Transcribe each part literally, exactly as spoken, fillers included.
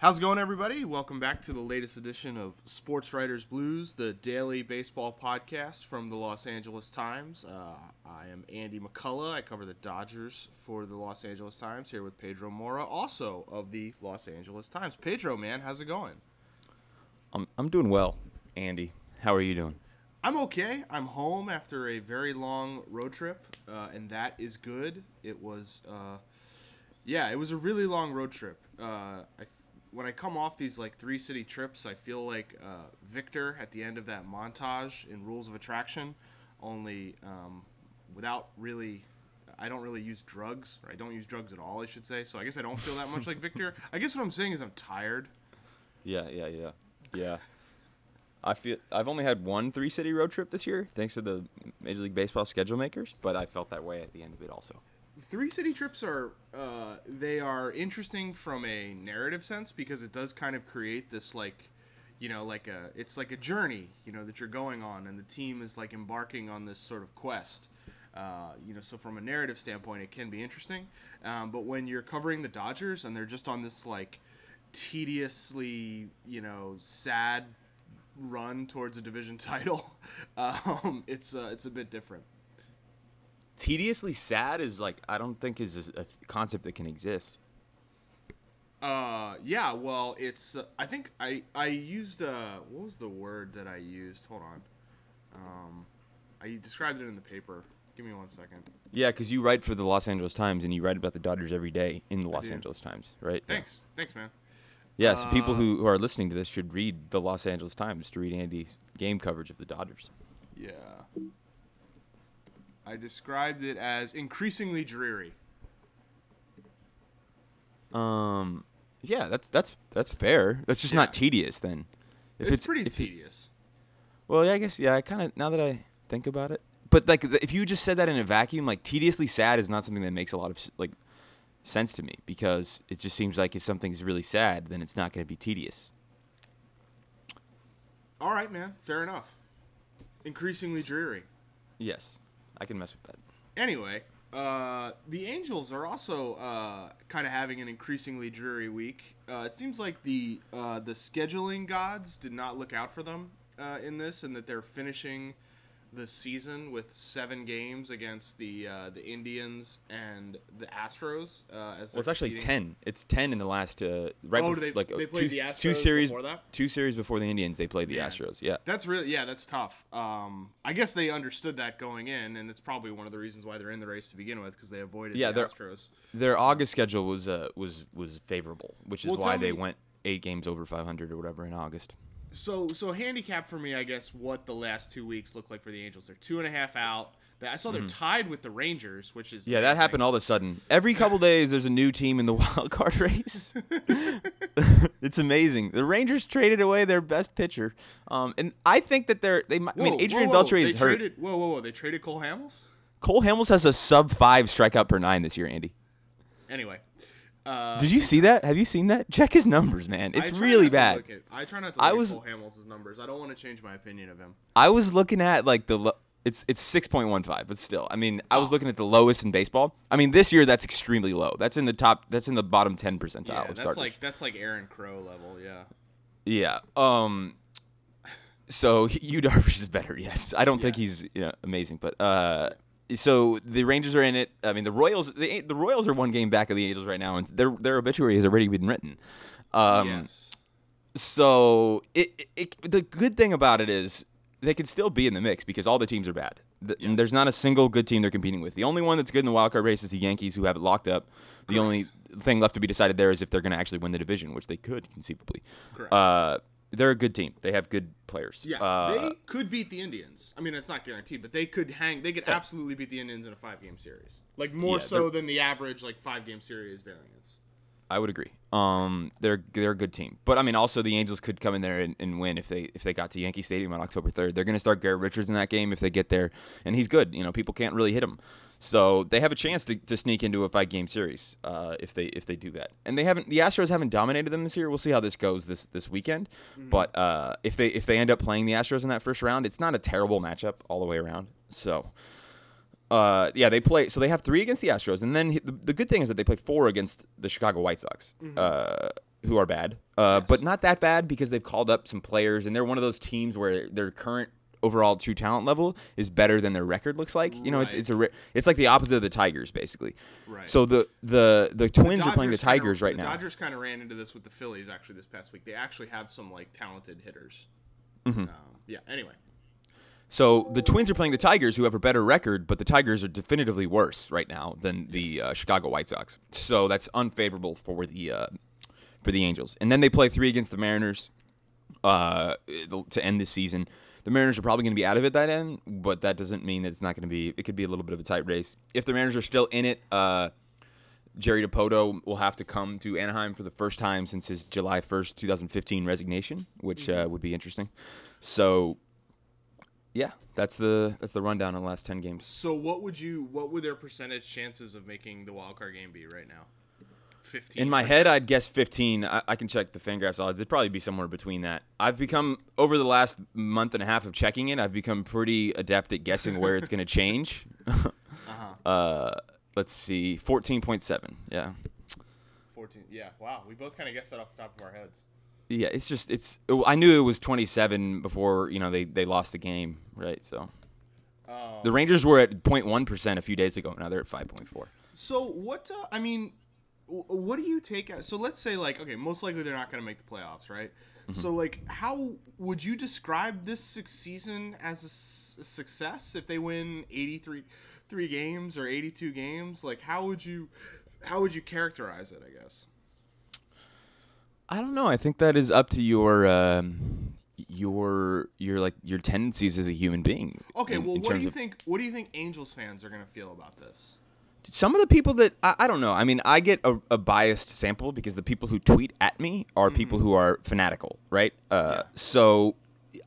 How's it going, everybody? Welcome back to the latest edition of Sports Writers Blues, the daily baseball podcast from the Los Angeles Times. Uh, I am Andy McCullough. I cover the Dodgers for the Los Angeles Times, here with Pedro Moura, also of the Los Angeles Times. Pedro, man, how's it going? I'm I'm doing well, Andy. How are you doing? I'm okay. I'm home after a very long road trip, uh, and that is good. It was, uh, yeah, it was a really long road trip. Uh, I When I come off these, like, three-city trips, I feel like uh, Victor at the end of that montage in Rules of Attraction, only um, without really – I don't really use drugs, or I don't use drugs at all, I should say. So I guess I don't feel that much like Victor. I guess what I'm saying is I'm tired. Yeah, yeah, yeah, yeah. I feel I've only had one three-city road trip this year, thanks to the Major League Baseball schedule makers, but I felt that way at the end of it also. Three city trips are uh, they are interesting from a narrative sense, because it does kind of create this, like, you know, like a it's like a journey, you know, that you're going on, and the team is, like, embarking on this sort of quest, uh, you know. So from a narrative standpoint, it can be interesting, um, but when you're covering the Dodgers and they're just on this, like, tediously, you know, sad run towards a division title, um, it's uh, it's a bit different. Tediously sad is, like, I don't think is a concept that can exist. Uh, yeah, well, it's, uh, I think I, I used, uh, what was the word that I used? Hold on. Um, I described it in the paper. Give me one second. Yeah, because you write for the Los Angeles Times, and you write about the Dodgers every day in the Los Angeles Times, right? Thanks. Yeah. Thanks, man. Yes, yeah, so uh, people who, who are listening to this should read the Los Angeles Times to read Andy's game coverage of the Dodgers. Yeah. I described it as increasingly dreary. Um, yeah, that's that's that's fair. That's just yeah. not tedious then. If it's, it's pretty if tedious. It, well, yeah, I guess yeah. I kind of now that I think about it, but, like, if you just said that in a vacuum, like, tediously sad is not something that makes a lot of, like, sense to me, because it just seems like if something's really sad, then it's not going to be tedious. All right, man. Fair enough. Increasingly dreary. Yes. I can mess with that. Anyway, uh, the Angels are also uh, kind of having an increasingly dreary week. Uh, it seems like the uh, the scheduling gods did not look out for them uh, in this, and that they're finishing the season with seven games against the uh, the Indians and the Astros. Uh, as well, it's actually ten. It's ten in the last uh, right. Oh, before, they, like, they played two, the Astros two series before that. Two series before the Indians, they played the yeah. Astros. Yeah, that's really yeah, that's tough. Um, I guess they understood that going in, and it's probably one of the reasons why they're in the race to begin with, because they avoided yeah, the their, Astros. Their August schedule was uh, was was favorable, which is well, why they me, went eight games over five hundred or whatever in August. So, so handicap for me, I guess, what the last two weeks look like for the Angels. They're two and a half out. I saw they're mm. tied with the Rangers, which is... Yeah, amazing. That happened all of a sudden. Every couple days, there's a new team in the wild card race. It's amazing. The Rangers traded away their best pitcher. Um, and I think that they're... They, whoa, I mean, Adrian whoa, whoa. Beltre is they hurt. Traded, whoa, whoa, whoa. They traded Cole Hamels? Cole Hamels has a sub five strikeout per nine this year, Andy. Anyway... Uh, Did you see that? Have you seen that? Check his numbers, man. It's really bad. I try not to look at Cole Hamels' numbers. I don't want to change my opinion of him. I was looking at, like, the lo- it's it's six point one five, but still. I mean, I was looking at the lowest in baseball. I mean, this year that's extremely low. That's in the top that's in the bottom ten percentile yeah, of starters. That's like that's like Aaron Crow level, yeah. Yeah. Um so Yu Darvish is better, yes. I don't yeah. think he's, you know, amazing, but uh so the Rangers are in it. I mean, the Royals. The, the Royals are one game back of the Angels right now, and their their obituary has already been written. Um, yes. So it, it the good thing about it is they can still be in the mix, because all the teams are bad. The, yes. There's not a single good team they're competing with. The only one that's good in the wild card race is the Yankees, who have it locked up. The Correct. Only thing left to be decided there is if they're going to actually win the division, which they could conceivably. Correct. Uh, They're a good team. They have good players. Yeah, uh, they could beat the Indians. I mean, it's not guaranteed, but they could hang. They could yeah. absolutely beat the Indians in a five-game series, like more yeah, so than the average, like, five-game series variance. I would agree. Um, they're they're a good team, but I mean, also the Angels could come in there and, and win if they if they got to Yankee Stadium on October third. They're going to start Garrett Richards in that game if they get there, and he's good. You know, people can't really hit him, so they have a chance to, to sneak into a five-game series uh, if they if they do that. And they haven't. The Astros haven't dominated them this year. We'll see how this goes this this weekend. Mm-hmm. But uh, if they if they end up playing the Astros in that first round, it's not a terrible matchup all the way around. So. Uh, yeah, they play. So they have three against the Astros, and then the, the good thing is that they play four against the Chicago White Sox. Mm-hmm. Uh, who are bad, uh, yes. but not that bad because they've called up some players, and they're one of those teams where their current overall true talent level is better than their record looks like. You know, right. it's it's a it's like the opposite of the Tigers, basically. Right. So the the, the Twins the are playing the Tigers kinda, right the now. The Dodgers kind of ran into this with the Phillies actually this past week. They actually have some like talented hitters. Mm-hmm. Um, yeah. Anyway. So the Twins are playing the Tigers, who have a better record, but the Tigers are definitively worse right now than the uh, Chicago White Sox. So that's unfavorable for the uh, for the Angels. And then they play three against the Mariners uh, to end this season. The Mariners are probably going to be out of it that end, but that doesn't mean that it's not going to be. It could be a little bit of a tight race. If the Mariners are still in it, uh, Jerry DiPoto will have to come to Anaheim for the first time since his July first, twenty fifteen resignation, which uh, would be interesting. So. Yeah, that's the that's the rundown on the last ten games. So what would you what would their percentage chances of making the wild card game be right now? Fifteen. In my head, I'd guess fifteen. I, I can check the FanGraphs odds. It'd probably be somewhere between that. I've become over the last month and a half of checking it. I've become pretty adept at guessing where it's going to change. uh-huh. Uh let's see, fourteen point seven. Yeah. Fourteen. Yeah. Wow. We both kind of guessed that off the top of our heads. Yeah, it's just it's. I knew it was twenty-seven before you know they, they lost the game, right? So um, the Rangers were at zero point one percent a few days ago. Now they're at five point four. So what? Uh, I mean, what do you take out? So let's say like okay, most likely they're not going to make the playoffs, right? Mm-hmm. So like, how would you describe this season as a s- success if they win eighty-three three games or eighty-two games? Like, how would you how would you characterize it? I guess. I don't know. I think that is up to your, um, your, your like your tendencies as a human being. Okay. In, well, in what do you think? What do you think Angels fans are gonna feel about this? Some of the people that I, I don't know. I mean, I get a, a biased sample because the people who tweet at me are mm-hmm. people who are fanatical, right? Uh, yeah. So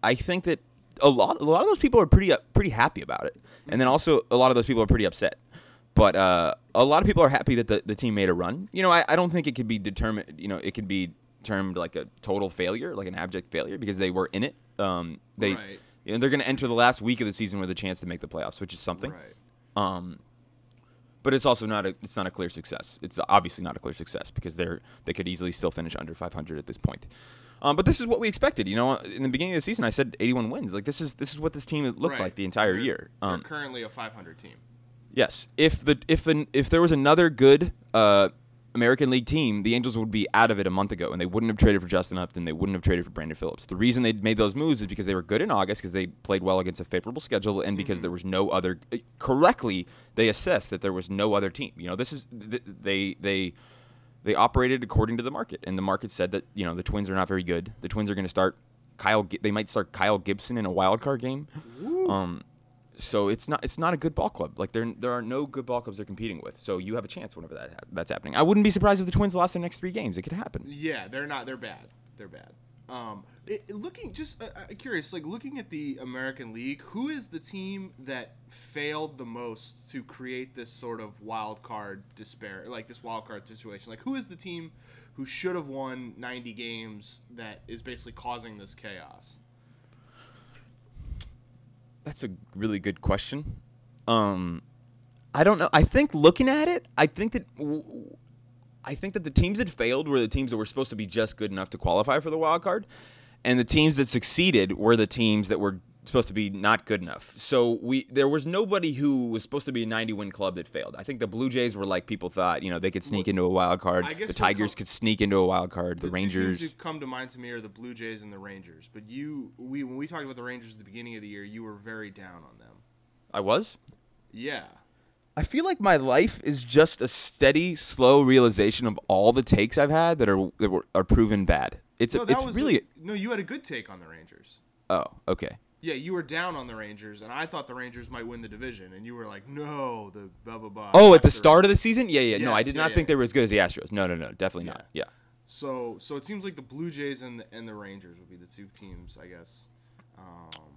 I think that a lot, a lot of those people are pretty, uh, pretty happy about it, mm-hmm. and then also a lot of those people are pretty upset. But uh, a lot of people are happy that the, the team made a run. You know, I, I don't think it could be determined. You know, it could be. Termed like a total failure, like an abject failure, because they were in it. Um, they, right. you know, they're going to enter the last week of the season with a chance to make the playoffs, which is something. Right. Um, but it's also not a it's not a clear success. It's obviously not a clear success because they're they could easily still finish under five hundred at this point. Um, but this is what we expected. You know, in the beginning of the season, I said eighty-one wins. Like this is this is what this team looked right. like the entire they're, year. Um, they're currently a five hundred team. Yes. If the if an, if there was another good. Uh, American League team, the Angels would be out of it a month ago, and they wouldn't have traded for Justin Upton. They wouldn't have traded for Brandon Phillips. The reason they made those moves is because they were good in August, because they played well against a favorable schedule, and because mm-hmm. there was no other – correctly, they assessed that there was no other team. You know, this is th- – they they they operated according to the market, and the market said that, you know, the Twins are not very good. The Twins are going to start Kyle – they might start Kyle Gibson in a wild card game. Um, so it's not it's not a good ball club. Like there there are no good ball clubs they're competing with. So you have a chance whenever that ha- that's happening. I wouldn't be surprised if the Twins lost their next three games. It could happen. Yeah, they're not. They're bad. They're bad. Um, it, looking just uh, curious, like looking at the American League, who is the team that failed the most to create this sort of wild card despair, like this wild card situation? Like who is the team who should have won ninety games that is basically causing this chaos? That's a really good question. Um, I don't know. I think looking at it, I think that w- I think that the teams that failed were the teams that were supposed to be just good enough to qualify for the wild card, and the teams that succeeded were the teams that were supposed to be not good enough. So we there was nobody who was supposed to be a ninety-win club that failed. I think the Blue Jays were like people thought, you know, they could sneak well, into a wild card. The Tigers com- could sneak into a wild card. The, the Rangers. The teams who come to mind to me are the Blue Jays and the Rangers. But you, we when we talked about the Rangers at the beginning of the year, you were very down on them. I was? Yeah. I feel like my life is just a steady, slow realization of all the takes I've had that are that were, are proven bad. It's no, a, it's really a, no. You had a good take on the Rangers. Oh, okay. Yeah, you were down on the Rangers, and I thought the Rangers might win the division, and you were like, no, the blah, blah, blah. Oh, at the start of the season? Yeah, yeah, yes, no, I did yeah, not yeah, think yeah. they were as good as the Astros. No, no, no, definitely yeah. not, yeah. So so it seems like the Blue Jays and the, and the Rangers would be the two teams, I guess. Um,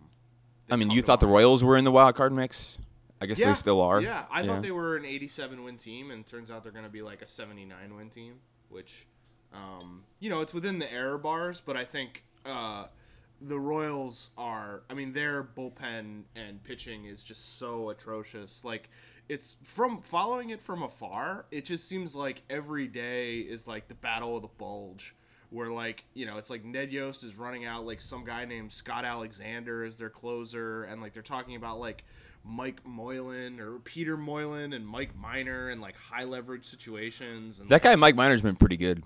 I mean, you thought the Royals were in the wild card mix? I guess yeah, they still are. Yeah, I yeah. thought they were an eighty-seven win team, and it turns out they're going to be like a seventy-nine win team, which, um, you know, it's within the error bars, but I think uh, – the Royals are, I mean, their bullpen and pitching is just so atrocious. Like, it's from following it from afar, it just seems like every day is like the battle of the bulge where, like, you know, it's like Ned Yost is running out, like, some guy named Scott Alexander as their closer, and, like, they're talking about, like, Mike Moylan or Peter Moylan and Mike Minor and, like, high-leverage situations. And that guy, Mike Minor's been pretty good.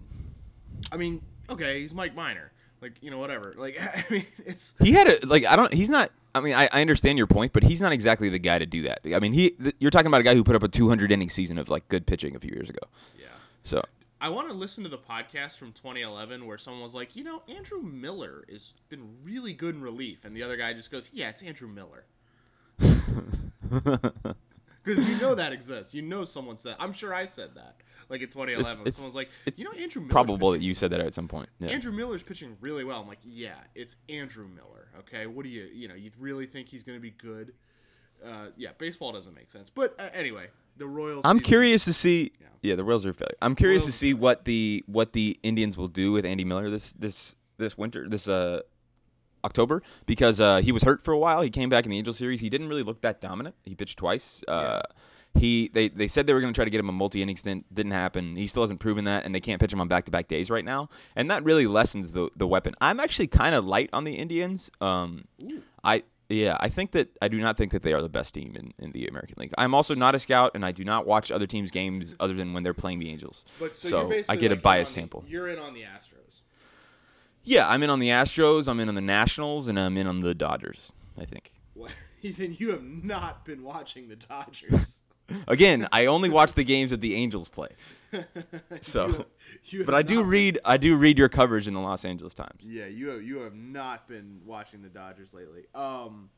I mean, okay, he's Mike Minor. Like, you know, whatever. Like, I mean, it's... He had a... Like, I don't... He's not... I mean, I, I understand your point, but he's not exactly the guy to do that. I mean, he th- you're talking about a guy who put up a two hundred inning season of, like, good pitching a few years ago. Yeah. So... I want to listen to the podcast from twenty eleven where someone was like, you know, Andrew Miller has been really good in relief. And the other guy just goes, yeah, it's Andrew Miller. Because you know that exists. You know someone said, I'm sure I said that. Like in twenty eleven, it's, it's, someone's like, you know, Andrew Miller. Probable that you said that at some point. Yeah. Andrew Miller's pitching really well. I'm like, yeah, it's Andrew Miller. Okay, what do you, you know, you really think he's going to be good? Uh, yeah, baseball doesn't make sense. But uh, anyway, the Royals. I'm season, curious to see. Yeah. yeah, the Royals are a failure. I'm curious Royals to see what the what the Indians will do with Andy Miller this this this winter this uh October because uh, he was hurt for a while. He came back in the Angels series. He didn't really look that dominant. He pitched twice. Uh, yeah. He they, they said they were going to try to get him a multi-inning stint. Didn't happen. He still hasn't proven that, and they can't pitch him on back-to-back days right now. And that really lessens the the weapon. I'm actually kind of light on the Indians. Um, Ooh. I. Yeah, I think that I do not think that they are the best team in, in the American League. I'm also not a scout, and I do not watch other teams' games other than when they're playing the Angels. But, so so I get like a biased sample. You're in on the Astros. Yeah, I'm in on the Astros. I'm in on the Nationals, and I'm in on the Dodgers. I think. Well, Ethan, you have not been watching the Dodgers. Again, I only watch the games that the Angels play. So, you have, you have but I do read been, I do read your coverage in the Los Angeles Times. Yeah, you have, you have not been watching the Dodgers lately. Um,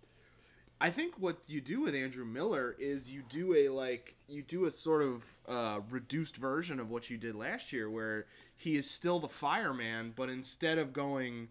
I think what you do with Andrew Miller is you do a like you do a sort of uh, reduced version of what you did last year, where he is still the fireman, but instead of going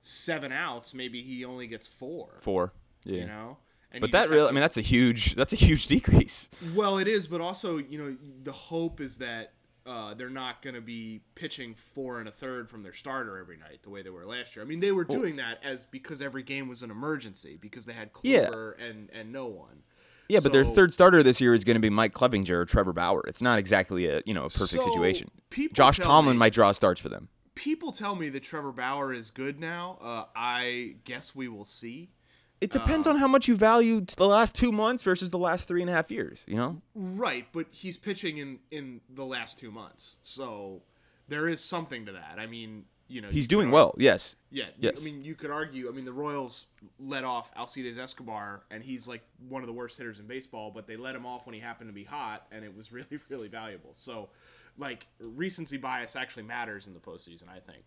seven outs, maybe he only gets four. Four, yeah, you know. And but that really, I mean, that's a huge, that's a huge decrease. Well, it is, but also, you know, the hope is that uh, they're not going to be pitching four and a third from their starter every night the way they were last year. I mean, they were doing that as because every game was an emergency because they had Kluber yeah. and, and no one. Yeah, so, but their third starter this year is going to be Mike Clevinger or Trevor Bauer. It's not exactly a you know a perfect so situation. Josh Tomlin me, might draw starts for them. People tell me that Trevor Bauer is good now. Uh, I guess we will see. It depends um, on how much you value the last two months versus the last three and a half years, you know? Right, but he's pitching in, in the last two months. So there is something to that. I mean, you know. He's you doing well, yes. Yes. yes. I mean, you could argue. I mean, the Royals let off Alcides Escobar, and he's like one of the worst hitters in baseball, but they let him off when he happened to be hot, and it was really, really valuable. So, like, recency bias actually matters in the postseason, I think.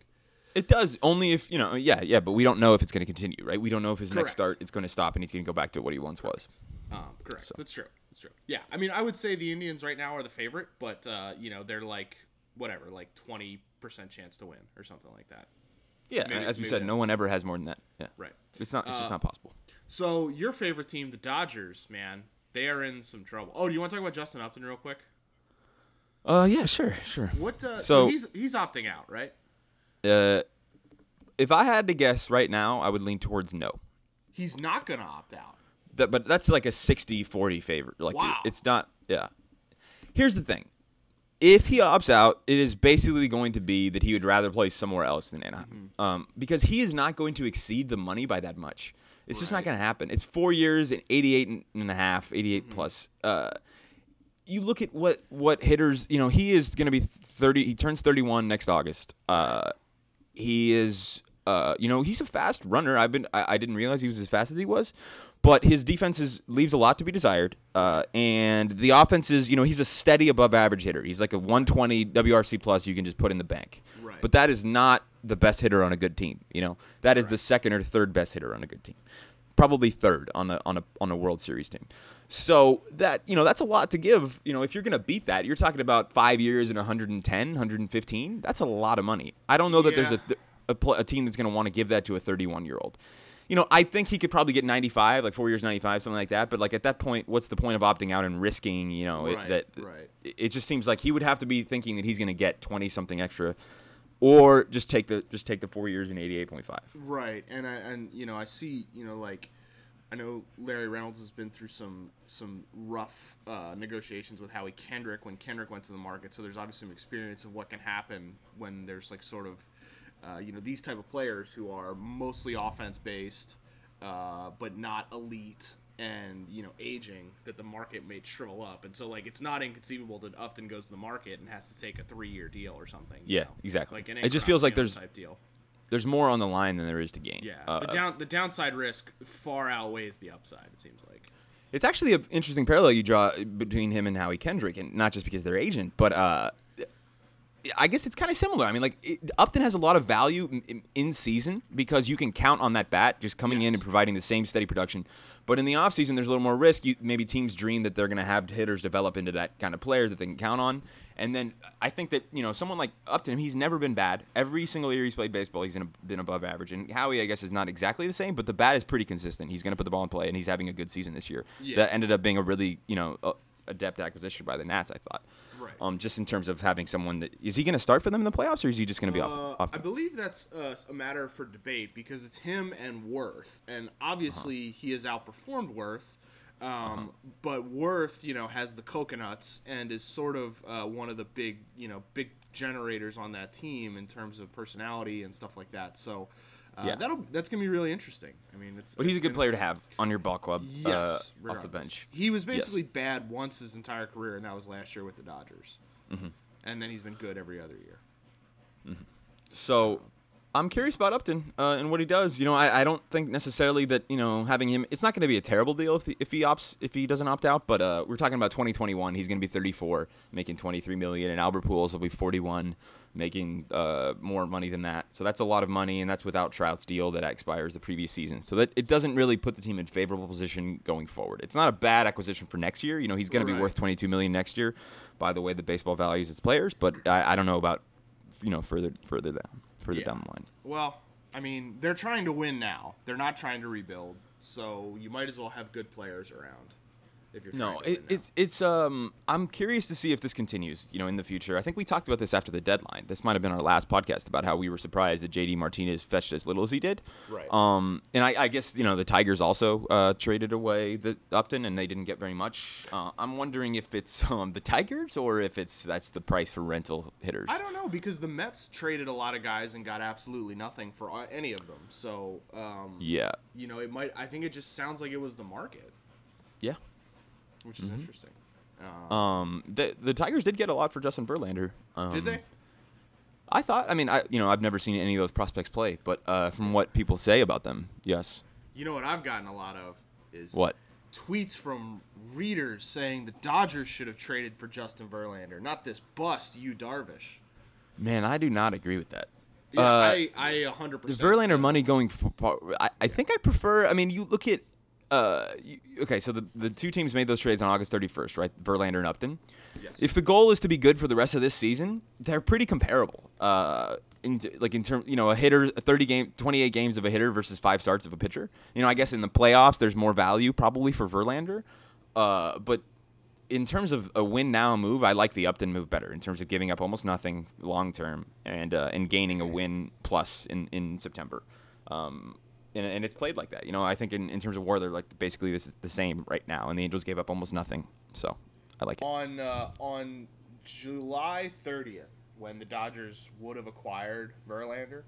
It does, only if, you know, yeah, yeah, but we don't know if it's going to continue, right? We don't know if his correct. next start is going to stop and he's going to go back to what he once correct. was. Um, correct. So. That's true. That's true. Yeah, I mean, I would say the Indians right now are the favorite, but, uh, you know, they're like, whatever, like twenty percent chance to win or something like that. Yeah, maybe, as we said, no one ever has more than that. Yeah. Right. It's not. It's uh, just not possible. So your favorite team, the Dodgers, man, they are in some trouble. Oh, do you want to talk about Justin Upton real quick? Uh, yeah, sure, sure. What? Uh, so, so he's he's opting out, right? Uh, if I had to guess right now, I would lean towards no. He's not going to opt out. That, but that's like a sixty forty favor. Like wow. it, it's not, yeah. Here's the thing. If he opts out, it is basically going to be that he would rather play somewhere else than Anaheim. Mm-hmm. Um, because he is not going to exceed the money by that much. It's right. just not going to happen. It's four years and eighty-eight and a half, eighty-eight mm-hmm. plus. Uh, you look at what, what hitters, you know, he is going to be thirty. He turns thirty-one next August. Uh, He is, uh, you know, he's a fast runner. I've been, I, I didn't realize he was as fast as he was, but his defense is, leaves a lot to be desired. Uh, and the offense is, you know, he's a steady above average hitter. He's like a one twenty W R C plus you can just put in the bank. Right. But that is not the best hitter on a good team. You know, that is right. the second or third best hitter on a good team, probably third on a on a on a World Series team. So that, you know, that's a lot to give. You know, if you're going to beat that, you're talking about five years and one hundred ten, one hundred fifteen. That's a lot of money. I don't know that yeah. there's a, a, pl- a team that's going to want to give that to a thirty-one-year-old. You know, I think he could probably get ninety-five, like four years, ninety-five, something like that. But, like, at that point, what's the point of opting out and risking, you know, right, it, that right. It, it just seems like he would have to be thinking that he's going to get twenty-something extra. Or just take the just take the four years and eighty-eight point five. Right. And, I, and you know, I see, you know, like, I know Larry Reynolds has been through some some rough uh, negotiations with Howie Kendrick when Kendrick went to the market. So there's obviously some experience of what can happen when there's like sort of Uh, you know, these type of players who are mostly offense-based, uh, but not elite and, you know, aging, that the market may shrivel up. And so, like, it's not inconceivable that Upton goes to the market and has to take a three-year deal or something. Yeah, you know? Exactly. Like an it just feels like there's type deal. There's more on the line than there is to gain. Yeah, uh, the, down, the downside risk far outweighs the upside, it seems like. It's actually an interesting parallel you draw between him and Howie Kendrick, and not just because they're agent, but uh, I guess it's kind of similar. I mean, like, it, Upton has a lot of value in, in season because you can count on that bat just coming yes. in and providing the same steady production. But in the offseason, there's a little more risk. You, maybe teams dream that they're going to have hitters develop into that kind of player that they can count on. And then I think that, you know, someone like Upton, he's never been bad. Every single year he's played baseball, he's been above average. And Howie, I guess, is not exactly the same, but the bat is pretty consistent. He's going to put the ball in play, and he's having a good season this year. Yeah. That ended up being a really, you know, adept acquisition by the Nats, I thought. Right. Um, just in terms of having someone that – is he going to start for them in the playoffs, or is he just going to be uh, off, off? I believe that's uh, a matter for debate because it's him and Worth. And obviously uh-huh. he has outperformed Worth. Um, uh-huh. But Worth, you know, has the coconuts and is sort of uh, one of the big, you know, big generators on that team in terms of personality and stuff like that. So uh, yeah. that'll that's gonna be really interesting. I mean, it's but he's it's a good gonna, player to have on your ball club. Yes, uh, off the bench. He was basically yes. bad once his entire career, and that was last year with the Dodgers. Mm-hmm. And then he's been good every other year. Mm-hmm. So. Um, I'm curious about Upton uh, and what he does. You know, I, I don't think necessarily that, you know, having him, it's not going to be a terrible deal if, the, if he opts, if he doesn't opt out. But uh, we're talking about twenty twenty-one. He's going to be thirty-four, making twenty-three million dollars, and Albert Pujols will be forty-one, making uh, more money than that. So that's a lot of money, and that's without Trout's deal that expires the previous season. So that it doesn't really put the team in favorable position going forward. It's not a bad acquisition for next year. You know, he's going to be worth twenty-two million dollars next year. By the way, the baseball values its players, but I, I don't know about, you know, further further down. For the yeah. dumb line. Well, I mean, they're trying to win now. They're not trying to rebuild, so you might as well have good players around. If you're no, it, it, it's um. I'm curious to see if this continues. You know, in the future, I think we talked about this after the deadline. This might have been our last podcast about how we were surprised that J D Martinez fetched as little as he did. Right. Um. And I, I guess you know the Tigers also uh, traded away the Upton, and they didn't get very much. Uh, I'm wondering if it's um the Tigers or if it's that's the price for rental hitters. I don't know because the Mets traded a lot of guys and got absolutely nothing for any of them. So um. Yeah. You know, it might. I think it just sounds like it was the market. Yeah. Which is mm-hmm. interesting. Um, um, the the Tigers did get a lot for Justin Verlander. Um, did they? I thought. I mean, I you know I've never seen any of those prospects play, but uh, from what people say about them, yes. You know what I've gotten a lot of is what tweets from readers saying the Dodgers should have traded for Justin Verlander, not this bust Yu Darvish. Man, I do not agree with that. Yeah, uh, I I one hundred percent. The Verlander so. money going. For, I I think I prefer. I mean, you look at. Uh, you, okay, so the, the two teams made those trades on August thirty-first, right? Verlander and Upton. Yes. If the goal is to be good for the rest of this season, they're pretty comparable. Uh, in, like in terms, you know, a hitter, thirty game, twenty-eight games of a hitter versus five starts of a pitcher. You know, I guess in the playoffs, there's more value probably for Verlander. Uh, but in terms of a win now move, I like the Upton move better in terms of giving up almost nothing long term and uh, and gaining a win plus in in September. Um. And, and it's played like that. You know, I think in, in terms of war, they're like basically this is the same right now. And the Angels gave up almost nothing. So I like it. On uh, on July thirtieth, when the Dodgers would have acquired Verlander,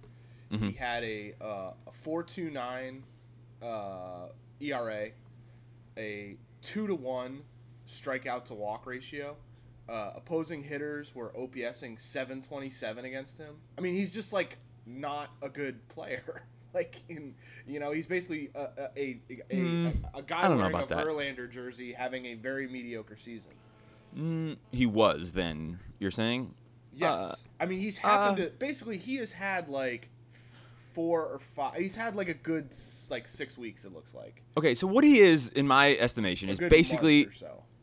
mm-hmm. he had a, uh, a four point two nine uh, E R A, a two to one strikeout to walk ratio. Uh, opposing hitters were OPSing seven twenty-seven against him. I mean, he's just like not a good player. Like in, you know, he's basically a a a, a, mm, a guy wearing a that. Verlander jersey having a very mediocre season. Mm, he was then. You're saying? Yes. Uh, I mean, he's happened uh, to basically he has had like four or five. He's had like a good like six weeks. It looks like. Okay, so what he is, in my estimation, a is basically.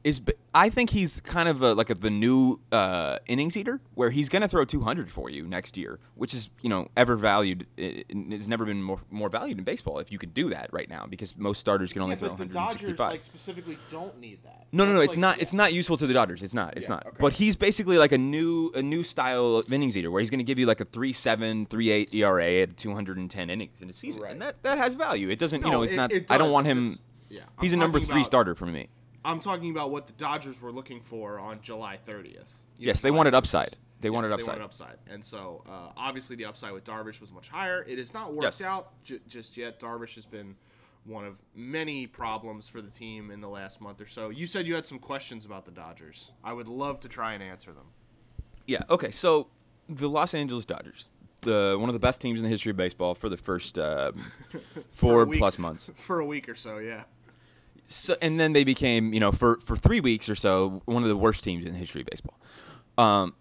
Is I think he's kind of a, like a, the new uh, innings eater, where he's going to throw two hundred for you next year, which is you know ever valued. It's never been more more valued in baseball if you could do that right now, because most starters can only yeah, throw one sixty-five. The Dodgers like specifically don't need that. No, no, no. It's like, not. Yeah. It's not useful to the Dodgers. It's not. It's yeah, not. Okay. But he's basically like a new a new style of innings eater, where he's going to give you like a three point seven, three point eight E R A at two hundred ten innings in a season, right. and that, that has value. It doesn't. No, you know, it's it, not. It I don't want him. Just, yeah. He's I'm a number three starter for me. I'm talking about what the Dodgers were looking for on July thirtieth. You yes, know, they July wanted upside. They yes, wanted upside. They wanted upside. And so, uh, obviously, the upside with Darvish was much higher. It has not worked yes. out j- just yet. Darvish has been one of many problems for the team in the last month or so. You said you had some questions about the Dodgers. I would love to try and answer them. Yeah, okay. So, the Los Angeles Dodgers, the one of the best teams in the history of baseball for the first uh, four week, plus months. For a week or so, yeah. So, and then they became, you know, for, for three weeks or so, one of the worst teams in the history of baseball. Um,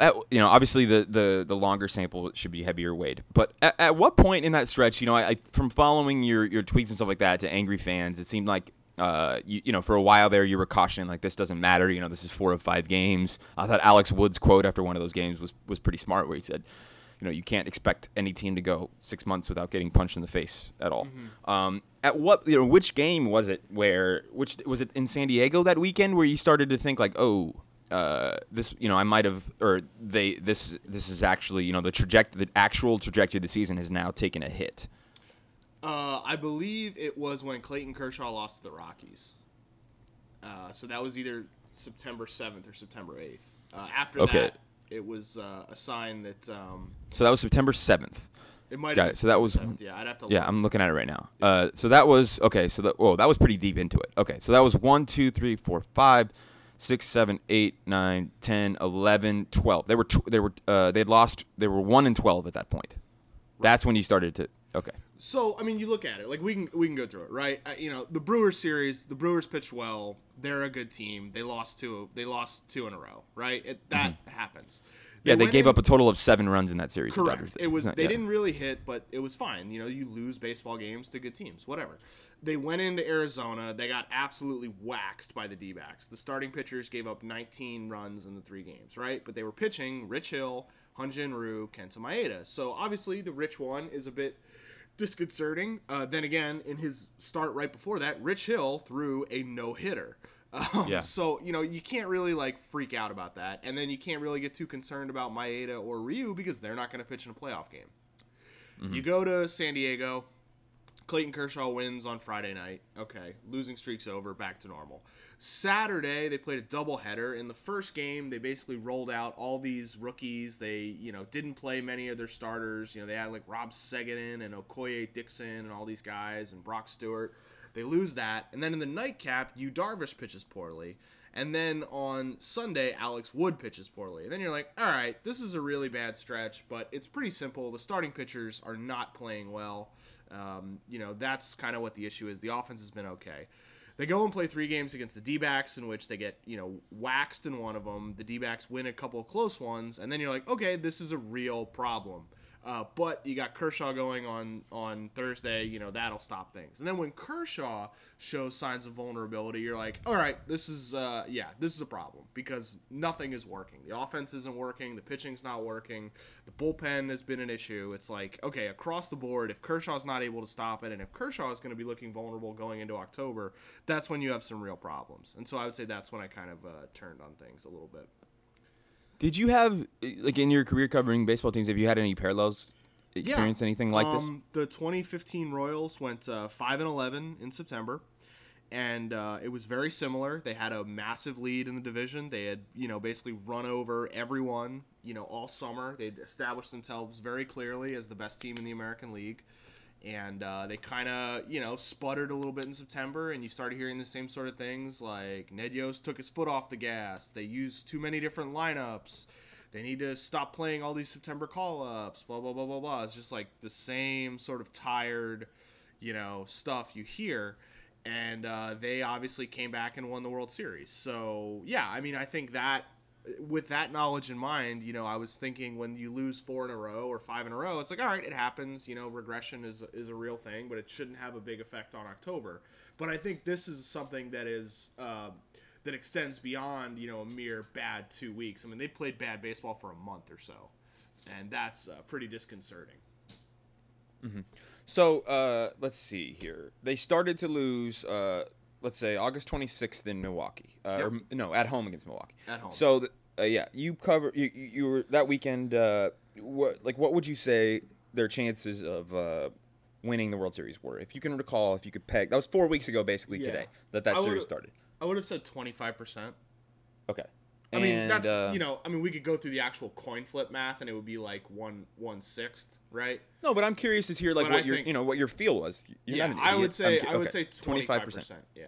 at, you know, obviously the, the, the longer sample should be heavier weight. But at, at what point in that stretch, you know, I, I from following your, your tweets and stuff like that to angry fans, it seemed like, uh, you, you know, for a while there you were cautioning, like, this doesn't matter. You know, this is four of five games. I thought Alex Wood's quote after one of those games was, was pretty smart, where he said, you know, you can't expect any team to go six months without getting punched in the face at all. Mm-hmm. Um, at what, you know, which game was it where, which was it in San Diego that weekend where you started to think like, oh, uh, this, you know, I might have, or they, this, this is actually, you know, the traject, the actual trajectory of the season has now taken a hit. Uh, I believe it was when Clayton Kershaw lost to the Rockies. Uh, so that was either September seventh or September eighth. Uh, after okay. that. It was uh, a sign that. Um, so that was September seventh. It might. Got it. So that was. seventh, yeah, I'd have to. Look. Yeah, I'm looking at it right now. Uh, so that was okay. So that whoa, that was pretty deep into it. Okay, so that was one, two, three, four, five, six, seven, eight, nine, ten, eleven, twelve. They were tw- they were uh, they'd lost. They were one and twelve at that point. Right. That's when you started to. Okay. So I mean, you look at it like we can we can go through it, right? Uh, you know, the Brewers series, the Brewers pitched well. They're a good team. They lost two. They lost two in a row, right? It, that mm-hmm. happens. They yeah, they gave in, up a total of seven runs in that series. Correct. The it was not, they yeah. didn't really hit, but it was fine. You know, you lose baseball games to good teams, whatever. They went into Arizona. They got absolutely waxed by the D-backs. The starting pitchers gave up nineteen runs in the three games, right? But they were pitching Rich Hill, Hyunjin Ryu, Kenta Maeda. So obviously the Rich one is a bit disconcerting. Uh, then again, in his start right before that, Rich Hill threw a no-hitter. Um, yeah. So, you know, you can't really, like, freak out about that. And then you can't really get too concerned about Maeda or Ryu because they're not going to pitch in a playoff game. Mm-hmm. You go to San Diego. Clayton Kershaw wins on Friday night. Okay, losing streak's over, back to normal. Saturday, they played a doubleheader. In the first game, they basically rolled out all these rookies. They, you know, didn't play many of their starters. You know, they had like Rob Seguin and Okoye Dixon and all these guys and Brock Stewart. They lose that. And then in the nightcap, Yu Darvish pitches poorly. And then on Sunday, Alex Wood pitches poorly. And then you're like, all right, this is a really bad stretch, but it's pretty simple. The starting pitchers are not playing well. Um, you know, that's kind of what the issue is. The offense has been okay. They go and play three games against the D-backs in which they get, you know, waxed in one of them. The D-backs win a couple of close ones, and then you're like, okay, this is a real problem. Uh, but you got Kershaw going on, on Thursday, you know, that'll stop things. And then when Kershaw shows signs of vulnerability, you're like, all right, this is, uh, yeah, this is a problem because nothing is working. The offense isn't working. The pitching's not working. The bullpen has been an issue. It's like, okay, across the board, if Kershaw's not able to stop it and if Kershaw is going to be looking vulnerable going into October, that's when you have some real problems. And so I would say that's when I kind of uh, turned on things a little bit. Did you have, like, in your career covering baseball teams, have you had any parallels, experience yeah. anything like um, this? The twenty fifteen Royals went uh, five and eleven in September, and uh, it was very similar. They had a massive lead in the division. They had, you know, basically run over everyone, you know, all summer. They'd established themselves very clearly as the best team in the American League. And uh, they kind of, you know, sputtered a little bit in September, and you started hearing the same sort of things like Ned Yost took his foot off the gas. They used too many different lineups. They need to stop playing all these September call-ups, blah, blah, blah, blah, blah. It's just like the same sort of tired, you know, stuff you hear. And uh, they obviously came back and won the World Series. So, yeah, I mean, I think that with that knowledge in mind, you know, I was thinking when you lose four in a row or five in a row, it's like, all right, it happens. You know, regression is is a real thing, but it shouldn't have a big effect on October. But I think this is something that is uh, that extends beyond, you know, a mere bad two weeks. I mean, they played bad baseball for a month or so, and that's uh, pretty disconcerting. Mm-hmm. So uh, let's see here. They started to lose. Uh, Let's say August twenty-sixth in Milwaukee. Uh, yep. or, no, at home against Milwaukee. At home. So, th- uh, yeah, you cover you, you, you were that weekend. Uh, what like what would you say their chances of uh, winning the World Series were? If you can recall, if you could peg, that was four weeks ago, basically yeah. today that that I series started. I would have said twenty-five percent. Okay. I mean, and, that's, uh, you know, I mean, we could go through the actual coin flip math, and it would be like one one sixth, right? No, but I'm curious to hear like but what I your think, you know what your feel was. You're yeah, not an idiot. I would say I'm, I would okay, say twenty-five percent. Yeah.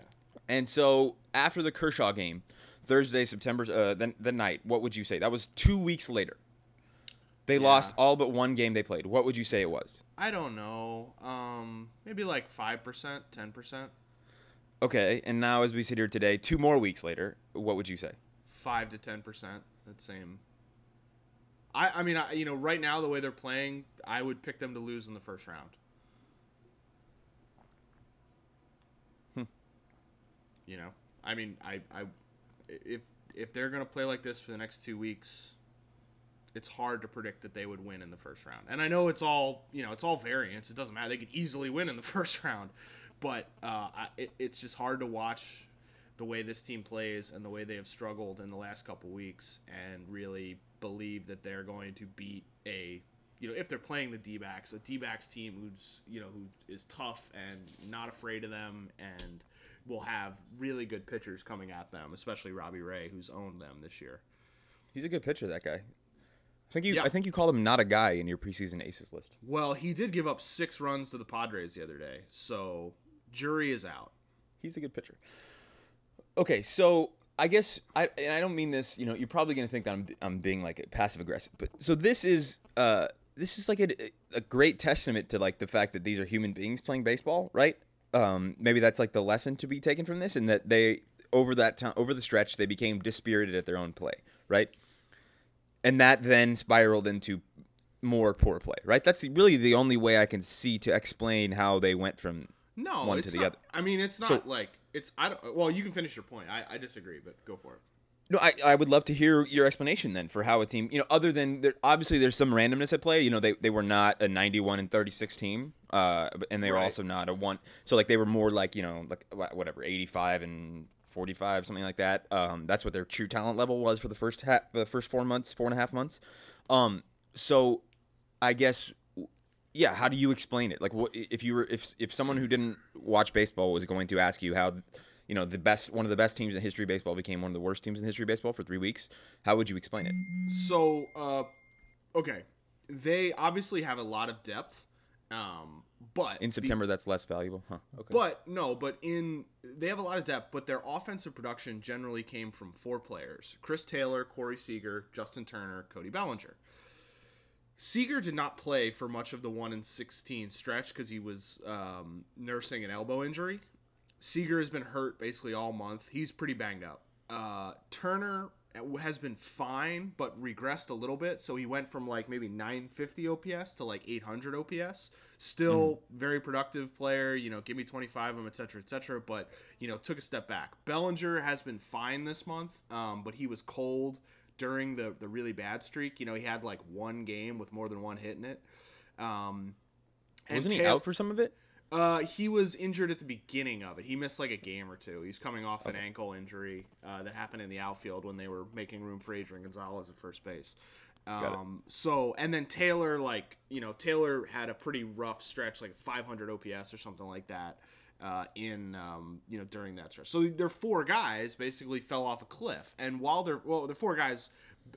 And so after the Kershaw game, Thursday, September uh, the the night, what would you say? That was two weeks later. They yeah. lost all but one game they played. What would you say it was? I don't know. Um, maybe like five percent, ten percent. Okay, and now as we sit here today, two more weeks later, what would you say? Five to ten percent. That same. I I mean I, you know right now the way they're playing, I would pick them to lose in the first round. Hmm. You know, I mean I I if if they're gonna play like this for the next two weeks, it's hard to predict that they would win in the first round. And I know it's all, you know, it's all variance. It doesn't matter. They could easily win in the first round, but uh, I, it, it's just hard to watch the way this team plays and the way they have struggled in the last couple weeks and really believe that they're going to beat a, you know, if they're playing the D-backs, a D-backs team who's, you know, who is tough and not afraid of them and will have really good pitchers coming at them, especially Robbie Ray, who's owned them this year. He's a good pitcher, that guy. I think you yeah. I think you called him not a guy in your preseason aces list. Well, he did give up six runs to the Padres the other day, so jury is out. He's a good pitcher. Okay, so I guess I and I don't mean this. You know, you're probably gonna think that I'm I'm being like passive aggressive, but so this is uh this is like a a great testament to like the fact that these are human beings playing baseball, right? Um, maybe that's like the lesson to be taken from this, and that they over that time over the stretch they became dispirited at their own play, right? And that then spiraled into more poor play, right? That's really the only way I can see to explain how they went from no, one to the not, other. I mean, it's not so, like it's. I don't. Well, you can finish your point. I, I disagree, but go for it. No, I, I would love to hear your explanation then for how a team, you know, other than there, obviously there's some randomness at play. You know, they, they were not a ninety-one and thirty-six team, uh, and they were right. also not a one. So like they were more like you know like whatever eighty-five and forty-five, something like that. Um, that's what their true talent level was for the first half, the first four months, four and a half months. Um, so, I guess, yeah. How do you explain it? Like, what if you were if if someone who didn't watch baseball was going to ask you how, you know, the best one of the best teams in history of baseball became one of the worst teams in history of baseball for three weeks? How would you explain it? So, uh, okay, they obviously have a lot of depth. Um, but in September, the, that's less valuable, huh? Okay. But no, but in they have a lot of depth, but their offensive production generally came from four players: Chris Taylor, Corey Seager, Justin Turner, Cody Bellinger. Seager did not play for much of the one and sixteen stretch because he was um, nursing an elbow injury. Seager has been hurt basically all month. He's pretty banged up. Uh, Turner has been fine, but regressed a little bit. So he went from like maybe nine fifty O P S to like eight hundred O P S. Still mm-hmm. very productive player, you know, give me twenty-five of him, et cetera, et cetera. But, you know, took a step back. Bellinger has been fine this month, um, but he was cold during the, the really bad streak. You know, he had like one game with more than one hit in it. Um, Wasn't he ta- out for some of it? Uh, he was injured at the beginning of it. He missed like a game or two. He's coming off okay. an ankle injury uh, that happened in the outfield when they were making room for Adrian Gonzalez at first base. Um, so, and then Taylor, like, you know, Taylor had a pretty rough stretch, like five hundred O P S or something like that uh, in, um, you know, during that stretch. So their four guys basically fell off a cliff. And while they're, well, the four guys,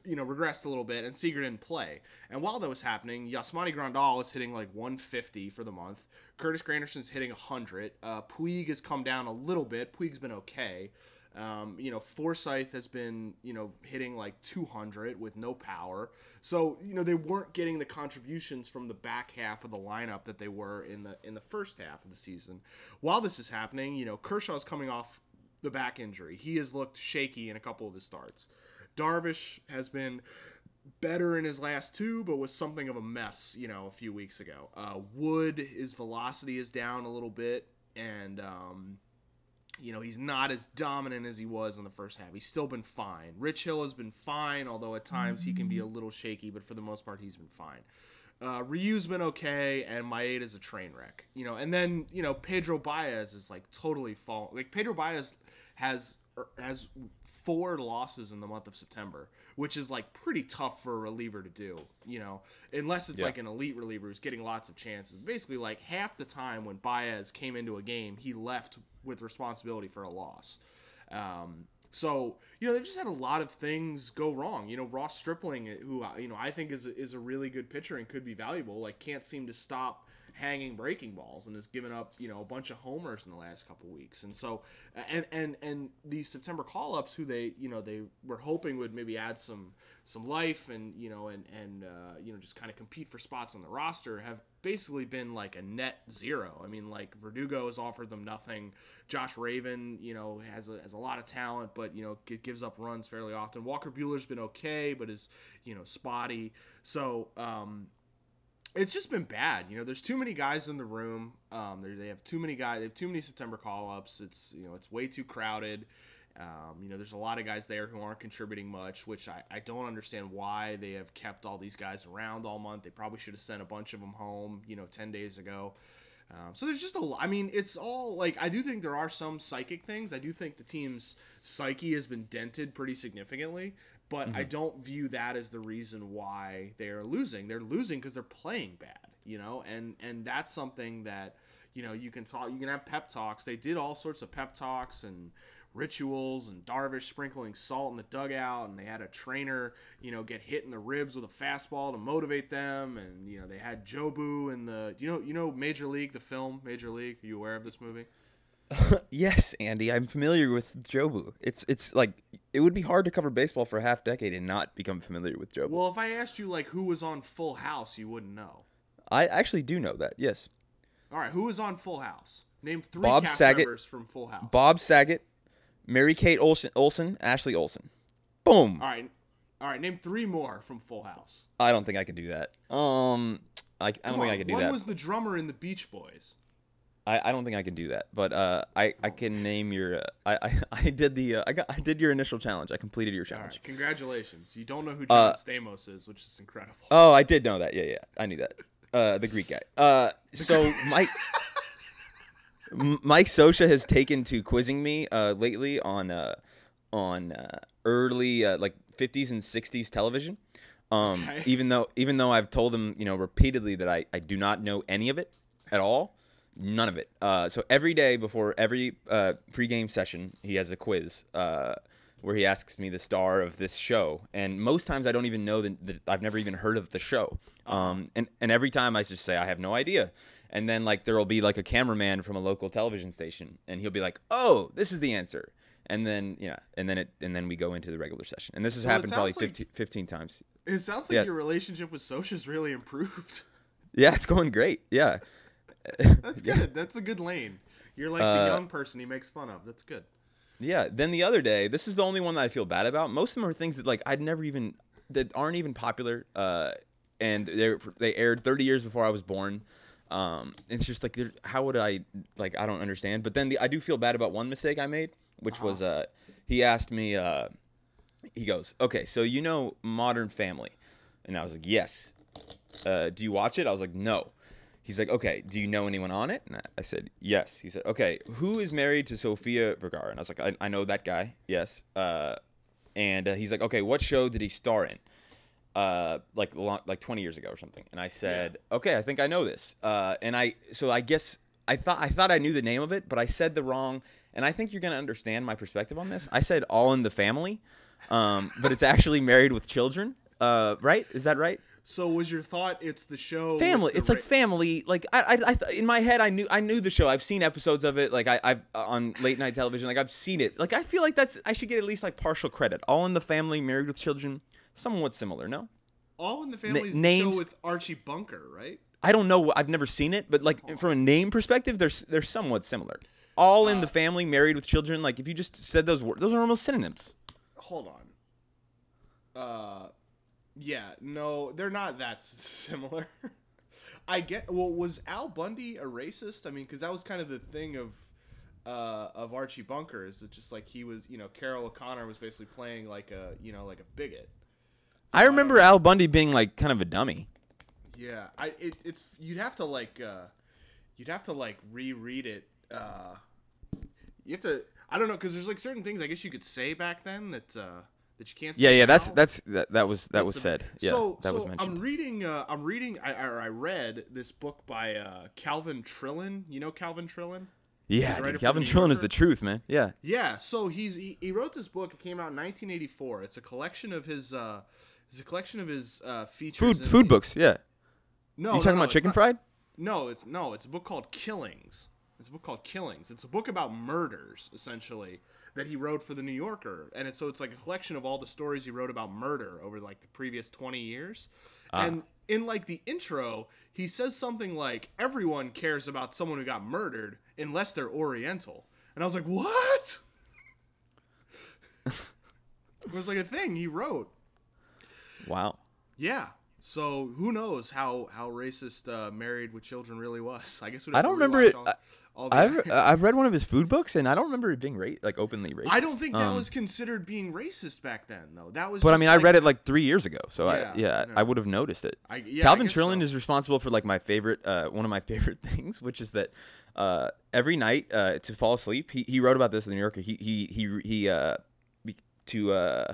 you know, regressed a little bit and Seager didn't play. And while that was happening, Yasmani Grandal is hitting like one fifty for the month. Curtis Granderson's hitting one hundred. Uh, Puig has come down a little bit. Puig's been okay. Um, you know, Forsythe has been, you know, hitting like two hundred with no power. So, you know, they weren't getting the contributions from the back half of the lineup that they were in the in the first half of the season. While this is happening, you know, Kershaw's coming off the back injury. He has looked shaky in a couple of his starts. Darvish has been better in his last two, but was something of a mess, you know, a few weeks ago. Uh, Wood, his velocity is down a little bit, and, um, you know, he's not as dominant as he was in the first half. He's still been fine. Rich Hill has been fine, although at times he can be a little shaky, but for the most part, he's been fine. Uh, Ryu's been okay, and Maeda's a train wreck, you know, and then, you know, Pedro Baez is, like, totally falling. Like, Pedro Baez has has... four losses in the month of September, which is like pretty tough for a reliever to do, you know, unless it's yeah. like an elite reliever who's getting lots of chances. Basically, like half the time when Baez came into a game, he left with responsibility for a loss. Um, So, you know, they've just had a lot of things go wrong. You know, Ross Stripling, who, you know, I think is a, is a really good pitcher and could be valuable, like, can't seem to stop hanging breaking balls and has given up, you know, a bunch of homers in the last couple weeks. And so, and and and these September call-ups who they, you know, they were hoping would maybe add some some life and, you know, and, and uh, you know, just kind of compete for spots on the roster have basically been like a net zero. I mean, like, Verdugo has offered them nothing. Josh Raven, you know, has a, has a lot of talent, but, you know, gives up runs fairly often. Walker Buehler's been okay, but is, you know, spotty. So, um, it's just been bad. You know, there's too many guys in the room. Um, they have too many guys. They have too many September call-ups. It's, you know, it's way too crowded. Um, you know, there's a lot of guys there who aren't contributing much, which I, I don't understand why they have kept all these guys around all month. They probably should have sent a bunch of them home, you know, ten days ago. Um, so there's just a lot. I mean, it's all, like, I do think there are some psychic things. I do think the team's psyche has been dented pretty significantly, but mm-hmm. I don't view that as the reason why they're losing. They're losing because they're playing bad, you know, and, and that's something that, you know, you can talk, you can have pep talks. They did all sorts of pep talks and rituals, and Darvish sprinkling salt in the dugout, and they had a trainer, you know, get hit in the ribs with a fastball to motivate them, and, you know, they had Jobu in the, you know, you know, Major League, the film Major League. Are you aware of this movie? Yes, Andy, I'm familiar with Jobu. It's it's like, it would be hard to cover baseball for a half decade and not become familiar with Jobu. Well, if I asked you, like, who was on Full House, you wouldn't know. I actually do know that. Yes. All right, who was on Full House? Name three Bob cast Saget, members from Full House. Bob Saget, Mary-Kate Olsen, Olsen, Ashley Olsen. Boom. All right. All right, name three more from Full House. I don't think I can do that. Um, I, I don't on. think I can do One that. One was the drummer in the Beach Boys. I, I don't think I can do that, but uh, I, I can name your uh, I, I I did the uh, I got I did your initial challenge. I completed your challenge. All right, congratulations. You don't know who John uh, Stamos is, which is incredible. Oh, I did know that. Yeah, yeah. I knew that. Uh, the Greek guy. Uh, so Mike Mike Scioscia has taken to quizzing me uh, lately on uh, on uh, early uh, like fifties and sixties television. Um, okay. Even though even though I've told him, you know, repeatedly that I, I do not know any of it at all, none of it. Uh, so every day before every uh, pregame session, he has a quiz uh, where he asks me the star of this show, and most times I don't even know that, that I've never even heard of the show. Um, and and every time I just say I have no idea. And then, like, there will be, like, a cameraman from a local television station, and he'll be like, "Oh, this is the answer." And then, yeah, and then it, and then we go into the regular session. And this has so happened probably fifteen, like, fifteen times. It sounds like yeah. your relationship with Scioscia's really improved. Yeah, it's going great. Yeah. That's good. Yeah. That's a good lane. You're like uh, the young person he makes fun of. That's good. Yeah. Then the other day, this is the only one that I feel bad about. Most of them are things that, like, I'd never even, that aren't even popular, uh, and they they aired thirty years before I was born. Um, it's just like, how would I, like, I don't understand. But then the, I do feel bad about one mistake I made, which uh-huh. was, uh, he asked me, uh, he goes, "Okay, so you know Modern Family?" And I was like, "Yes." Uh, "do you watch it?" I was like, "No." He's like, "Okay, do you know anyone on it?" And I, I said, "Yes." He said, "Okay, who is married to Sofia Vergara?" And I was like, I, I know that guy. Yes. Uh, and uh, he's like, "Okay, what show did he star in? Uh, like long, like twenty years ago or something." And I said, yeah. "Okay, I think I know this." Uh, and I so I guess I thought I thought I knew the name of it, but I said the wrong. And I think you're gonna understand my perspective on this. I said All in the Family, um, but it's actually Married with Children. Uh, right? Is that right? So was your thought? It's the show Family. The it's ra- like Family. Like I, I, I, in my head, I knew I knew the show. I've seen episodes of it. Like I, I've on late night television. Like I've seen it. Like I feel like that's I should get at least like partial credit. All in the Family, Married with Children. Somewhat similar, no? All in the Family is the show with Archie Bunker, right? I don't know. I've never seen it, but like oh. from a name perspective, they're they're somewhat similar. All uh, in the Family, Married with Children. Like if you just said those words, those are almost synonyms. Hold on. Uh, yeah, no, they're not that similar. I get. Well, was Al Bundy a racist? I mean, because that was kind of the thing of. Uh, of Archie Bunker is that just like he was, you know, Carol O'Connor was basically playing like a, you know, like a bigot. I remember um, Al Bundy being like kind of a dummy. Yeah, I it, it's you'd have to like uh, you'd have to like reread it. Uh, you have to I don't know because there's like certain things I guess you could say back then that uh, that you can't. Say yeah, yeah, now. that's that's that, that was that that's was the, said. Yeah, so, that so was mentioned. I'm reading. Uh, I'm reading. I or I read this book by uh, Calvin Trillin. You know Calvin Trillin? Yeah, dude, Calvin Trillin is the truth, man. Yeah. Yeah. So he's, he he wrote this book. It came out in nineteen eighty-four. It's a collection of his uh, it's a collection of his uh, features. Food food books. Yeah. No. You talking no, no, about chicken not, fried? No, it's no. It's a book called Killings. It's a book called Killings. It's a book about murders, essentially, that he wrote for the New Yorker, and it's, so it's like a collection of all the stories he wrote about murder over like the previous twenty years. Ah. And in like the intro, he says something like, "Everyone cares about someone who got murdered, unless they're Oriental," and I was like, "What?" It was like a thing he wrote. Wow. Yeah. So who knows how how racist uh, Married with Children really was? I guess we I don't remember it. All, I, all I've I've read one of his food books, and I don't remember it being ra- like openly racist. I don't think that um, was considered being racist back then, though. That was. But just I mean, like, I read it like three years ago, so yeah, I, yeah, no. I would have noticed it. I, yeah, Calvin Trillin so. is responsible for like my favorite, uh, one of my favorite things, which is that uh, every night uh, to fall asleep, he, he wrote about this in the New Yorker. He he he he uh, to. Uh,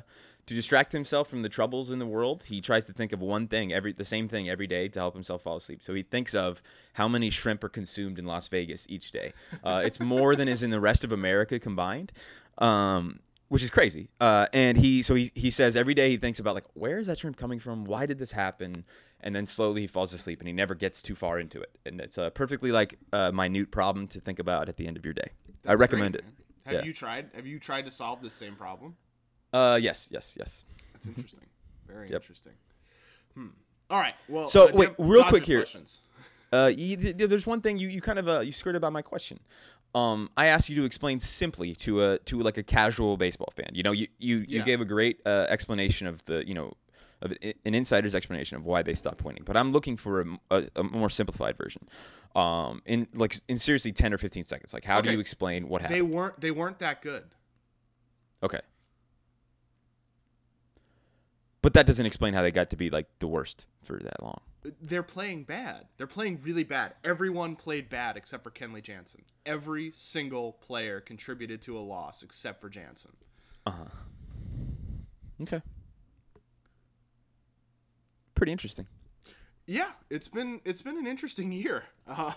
To distract himself from the troubles in the world, he tries to think of one thing, every the same thing every day to help himself fall asleep. So he thinks of how many shrimp are consumed in Las Vegas each day. Uh, it's more than is in the rest of America combined, um, which is crazy. Uh, and he so he, he says every day he thinks about, like, where is that shrimp coming from? Why did this happen? And then slowly he falls asleep, and he never gets too far into it. And it's a perfectly, like, uh, minute problem to think about at the end of your day. That's I recommend great, it. Have yeah. you tried? Have you tried to solve this same problem? Uh yes yes yes. That's interesting. Very yep. interesting. Hmm. All right. Well. So uh, wait, real Dodgers quick here. Questions? Uh, you, there's one thing you, you kind of uh, you skirted about my question. Um, I asked you to explain simply to a to like a casual baseball fan. You know, you you, yeah. you gave a great uh, explanation of the you know of an insider's explanation of why they stopped winning. But I'm looking for a, a, a more simplified version. Um, in like in seriously ten or fifteen seconds. Like, how okay. do you explain what happened? They weren't they weren't that good. Okay. But that doesn't explain how they got to be like the worst for that long. They're playing bad. They're playing really bad. Everyone played bad except for Kenley Jansen. Every single player contributed to a loss except for Jansen. Uh-huh. Okay. Pretty interesting. Yeah, it's been it's been an interesting year. Uh,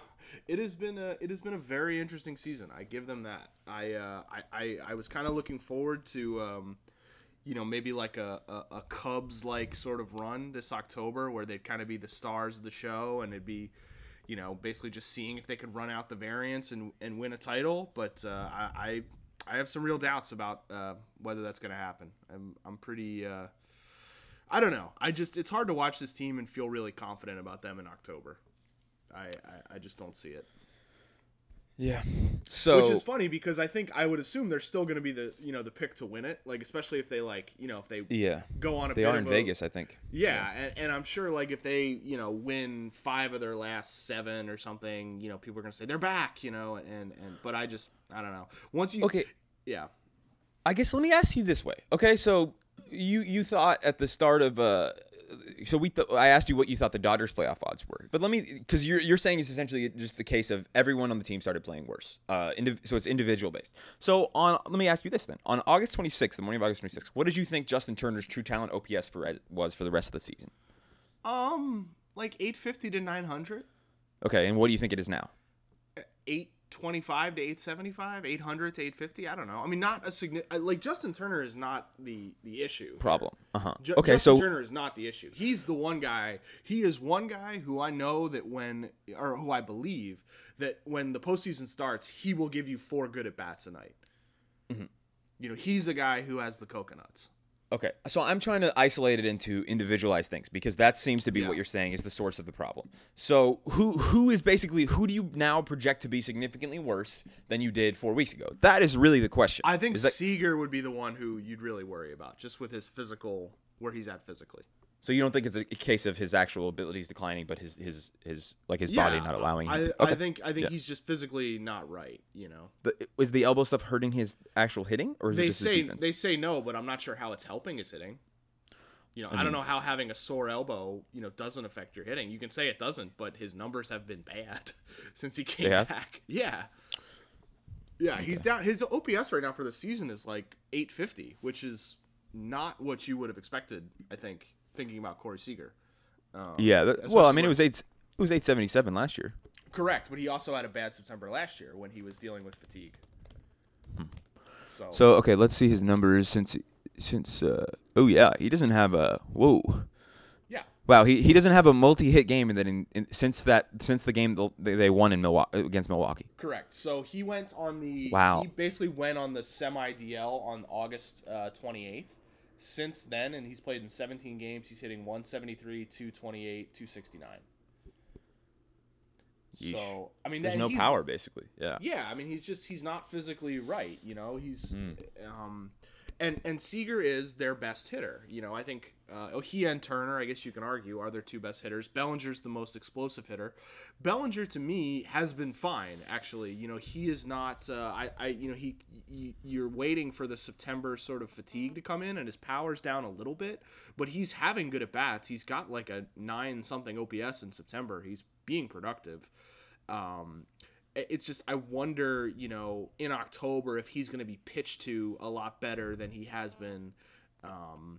it has been a it has been a very interesting season. I give them that. I uh, I, I I was kind of looking forward to. Um, You know, maybe like a, a, a Cubs-like sort of run this October where they'd kind of be the stars of the show, and it'd be, you know, basically just seeing if they could run out the variance and, and win a title. But uh, I I have some real doubts about uh, whether that's going to happen. I'm I'm pretty uh, – I don't know. I just – it's hard to watch this team and feel really confident about them in October. I, I, I just don't see it. Yeah, so which is funny because I think I would assume they're still going to be the you know the pick to win it, like especially if they like you know if they yeah go on a they bit are in a, Vegas I think yeah, yeah. And, and I'm sure like if they you know win five of their last seven or something, you know people are going to say they're back, you know and and but I just I don't know once you okay yeah I guess let me ask you this way. Okay, so you you thought at the start of uh. So we, th- I asked you what you thought the Dodgers playoff odds were, but let me, because you're you're saying it's essentially just the case of everyone on the team started playing worse. Uh, indiv- so it's individual based. So on, let me ask you this then: on August twenty-sixth, the morning of August twenty-sixth, what did you think Justin Turner's true talent O P S for was for the rest of the season? Um, like eight fifty to nine hundred. Okay, and what do you think it is now? eight twenty-five to eight seventy-five, eight hundred to eight fifty. I don't know. I mean, not a significant, like Justin Turner is not the, the issue. Problem. Uh huh. Ju- okay. Justin so Turner is not the issue. He's the one guy. He is one guy who I know that when, or who I believe that when the postseason starts, he will give you four good at bats a night. Mm-hmm. You know, he's a guy who has the coconuts. Okay, so I'm trying to isolate it into individualized things because that seems to be yeah. what you're saying is the source of the problem. So who who is basically, who do you now project to be significantly worse than you did four weeks ago? That is really the question. I think that, Seager would be the one who you'd really worry about, just with his physical, where he's at physically. So you don't think it's a case of his actual abilities declining, but his his, his like his yeah, body not allowing him I, to. Okay. I think I think yeah. he's just physically not right, you know. But is the elbow stuff hurting his actual hitting, or is they it just say, his defense? They say no, but I'm not sure how it's helping his hitting. You know, I, I mean, don't know how having a sore elbow, you know, doesn't affect your hitting. You can say it doesn't, but his numbers have been bad since he came yeah. back. Yeah. Yeah, okay. He's down. His O P S right now for the season is like eight fifty, which is not what you would have expected, I think. Thinking about Corey Seager. Um, yeah. That, well, I mean, it was eight. It was eight seventy-seven last year. Correct, but he also had a bad September last year when he was dealing with fatigue. Hmm. So, so okay, let's see his numbers since since uh, oh yeah, he doesn't have a whoa. Yeah. Wow, he, he doesn't have a multi-hit game and then in, in, since that since the game they, they won in Milwaukee against Milwaukee. Correct. So he went on the wow. he basically went on the semi-D L on August uh, twenty-eighth. Since then, and he's played in seventeen games, he's hitting one seventy-three, two twenty-eight, two sixty-nine. Yeesh. So, I mean, there's no power, basically. Yeah. Yeah, I mean, he's just he's not physically right, you know. He's mm. um, and and Seager is their best hitter. You know, I think uh, oh, he and Turner, I guess you can argue, are their two best hitters. Bellinger's the most explosive hitter. Bellinger to me has been fine, actually. You know, he is not. Uh, I, I, you know, he, he. You're waiting for the September sort of fatigue to come in, and his power's down a little bit. But he's having good at bats. He's got like a nine something O P S in September. He's being productive. Um, it's just I wonder, you know, in October if he's going to be pitched to a lot better than he has been um,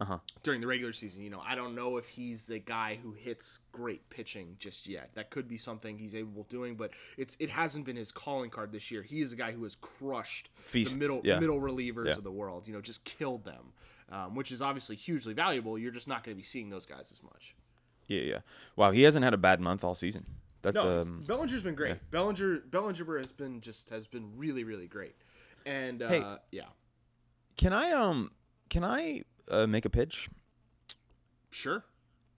uh-huh. during the regular season. You know, I don't know if he's the guy who hits great pitching just yet. That could be something he's able of doing, but it's it hasn't been his calling card this year. He is a guy who has crushed Feasts, the middle yeah. middle relievers yeah. of the world. You know, just killed them, um, which is obviously hugely valuable. You're just not going to be seeing those guys as much. Yeah, yeah. Wow, he hasn't had a bad month all season. That's, no, um, Bellinger's been great. Yeah. Bellinger, Bellinger has been just has been really, really great. And uh, hey, yeah, can I um, can I uh, make a pitch? Sure.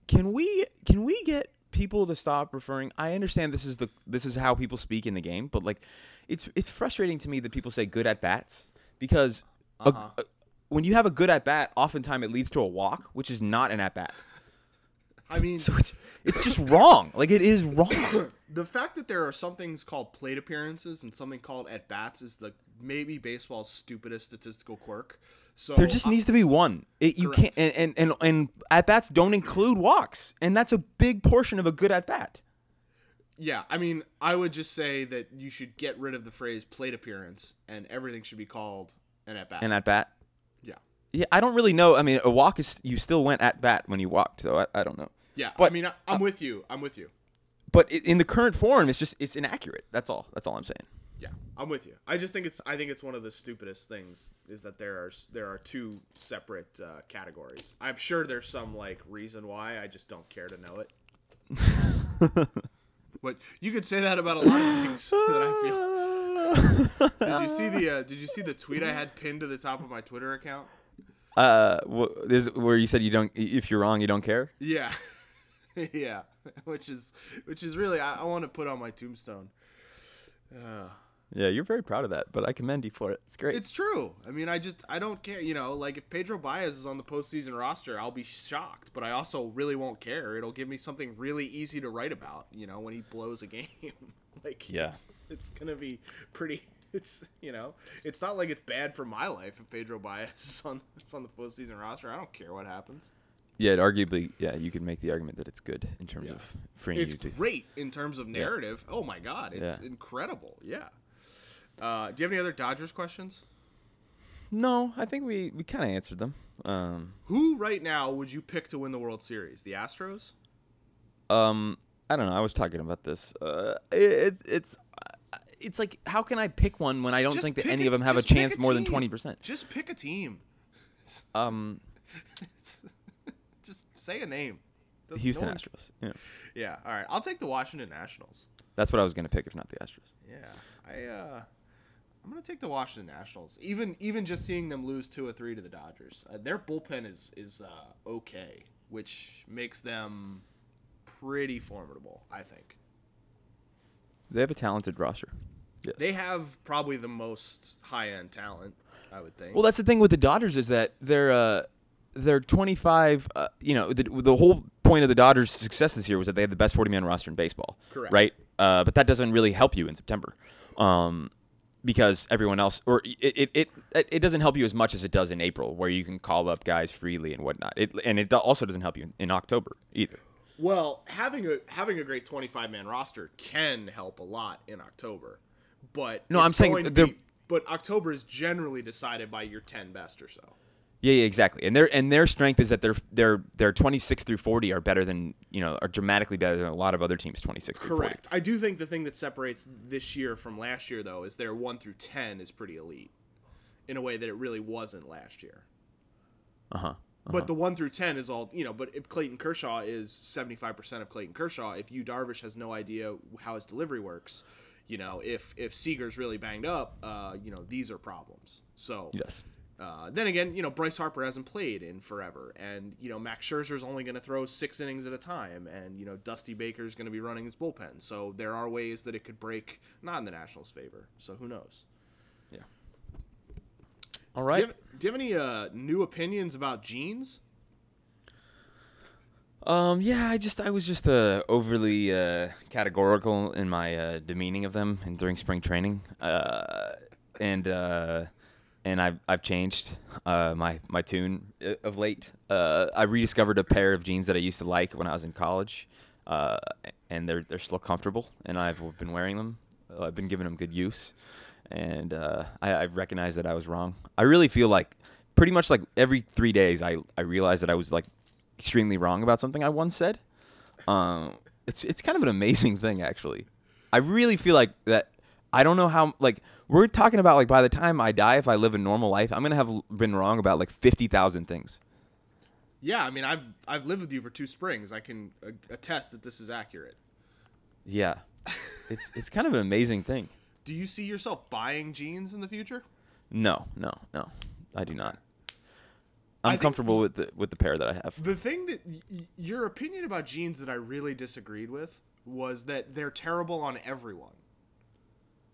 Can we can we get people to stop referring? I understand this is the this is how people speak in the game, but like, it's it's frustrating to me that people say good at bats because uh-huh. a, a, when you have a good at bat, oftentimes it leads to a walk, which is not an at bat. I mean, so it's, it's just wrong. Like, it is wrong. The fact that there are some things called plate appearances and something called at-bats is the maybe baseball's stupidest statistical quirk. So there just I, needs to be one. It, you can't, and, and, and, and at-bats don't include walks, and that's a big portion of a good at-bat. Yeah, I mean, I would just say that you should get rid of the phrase plate appearance, and everything should be called an at-bat. An at-bat. Yeah. Yeah, I don't really know. I mean, a walk is – you still went at-bat when you walked, so I, I don't know. Yeah, but, I mean, I'm with you. I'm with you. But in the current form, it's just it's inaccurate. That's all. That's all I'm saying. Yeah, I'm with you. I just think it's I think it's one of the stupidest things is that there are there are two separate uh, categories. I'm sure there's some like reason why I just don't care to know it. But you could say that about a lot of things that I feel. Did you see the uh, Did you see the tweet I had pinned to the top of my Twitter account? Uh, where you said you don't if you're wrong you don't care. Yeah. Yeah, which is which is really I, I want to put on my tombstone. Uh, yeah, you're very proud of that, but I commend you for it. It's great. It's true. I mean, I just I don't care. You know, like if Pedro Baez is on the postseason roster, I'll be shocked, but I also really won't care. It'll give me something really easy to write about. You know, when he blows a game, like yeah, it's, it's gonna be pretty. It's you know, it's not like it's bad for my life if Pedro Baez is on is on the postseason roster. I don't care what happens. Yeah, it arguably, yeah, you could make the argument that it's good in terms yeah. of freeing it's you. It's great in terms of narrative. Yeah. Oh, my God. It's yeah. incredible. Yeah. Uh, do you have any other Dodgers questions? No, I think we, we kind of answered them. Um, Who right now would you pick to win the World Series? The Astros? Um, I don't know. I was talking about this. Uh, it, it, it's it's like, how can I pick one when I don't just think that any a, of them have a chance a more than twenty percent? Just pick a team. Um. Just say a name. The Houston no one... Astros. Yeah. Yeah. All right. I'll take the Washington Nationals. That's what I was going to pick, if not the Astros. Yeah. I, uh, I'm going to take the Washington Nationals. Even even just seeing them lose two or three to the Dodgers. Uh, their bullpen is, is uh, okay, which makes them pretty formidable, I think. They have a talented roster. Yes. They have probably the most high-end talent, I would think. Well, that's the thing with the Dodgers is that they're uh, – They're twenty-five. Uh, you know, the, the whole point of the Dodgers' success this year was that they had the best forty-man roster in baseball. Correct. Right. Uh, but that doesn't really help you in September, um, because everyone else, or it, it it it doesn't help you as much as it does in April, where you can call up guys freely and whatnot. It and it also doesn't help you in, in October either. Well, having a having a great twenty-five-man roster can help a lot in October, but no, I'm saying be, but October is generally decided by your ten best or so. Yeah, yeah, exactly. And their and their strength is that their their their twenty-six through forty are better than, you know, are dramatically better than a lot of other teams' twenty-six through forty. Correct. I do think the thing that separates this year from last year, though, is their one through ten is pretty elite in a way that it really wasn't last year. Uh-huh. uh-huh. But the one through ten is all, you know, but if Clayton Kershaw is seventy-five percent of Clayton Kershaw, if Yu Darvish has no idea how his delivery works, you know, if if Seager's really banged up, uh, you know, these are problems. So yes. Uh, then again, you know, Bryce Harper hasn't played in forever, and, you know, Max Scherzer's only going to throw six innings at a time, and, you know, Dusty Baker's going to be running his bullpen. So there are ways that it could break, not in the Nationals' favor. So who knows? Yeah. All right. Do you have, do you have any uh, new opinions about jeans? Um. Yeah. I just I was just uh, overly uh, categorical in my uh, demeaning of them, and during spring training, uh, and. Uh, And I've I've changed uh, my my tune of late. Uh, I rediscovered a pair of jeans that I used to like when I was in college, uh, and they're they're still comfortable. And I've been wearing them. Uh, I've been giving them good use, and uh, I, I recognize that I was wrong. I really feel like pretty much like every three days I I realize that I was like extremely wrong about something I once said. Um, it's it's kind of an amazing thing, actually. I really feel like that. I don't know how, like, we're talking about, like, by the time I die, if I live a normal life, I'm going to have been wrong about, like, fifty thousand things. Yeah, I mean, I've I've lived with you for two springs. I can uh, attest that this is accurate. Yeah. It's it's kind of an amazing thing. Do you see yourself buying jeans in the future? No, no, no. I do not. I'm comfortable with the, with the pair that I have. The thing that, y- your opinion about jeans that I really disagreed with was that they're terrible on everyone.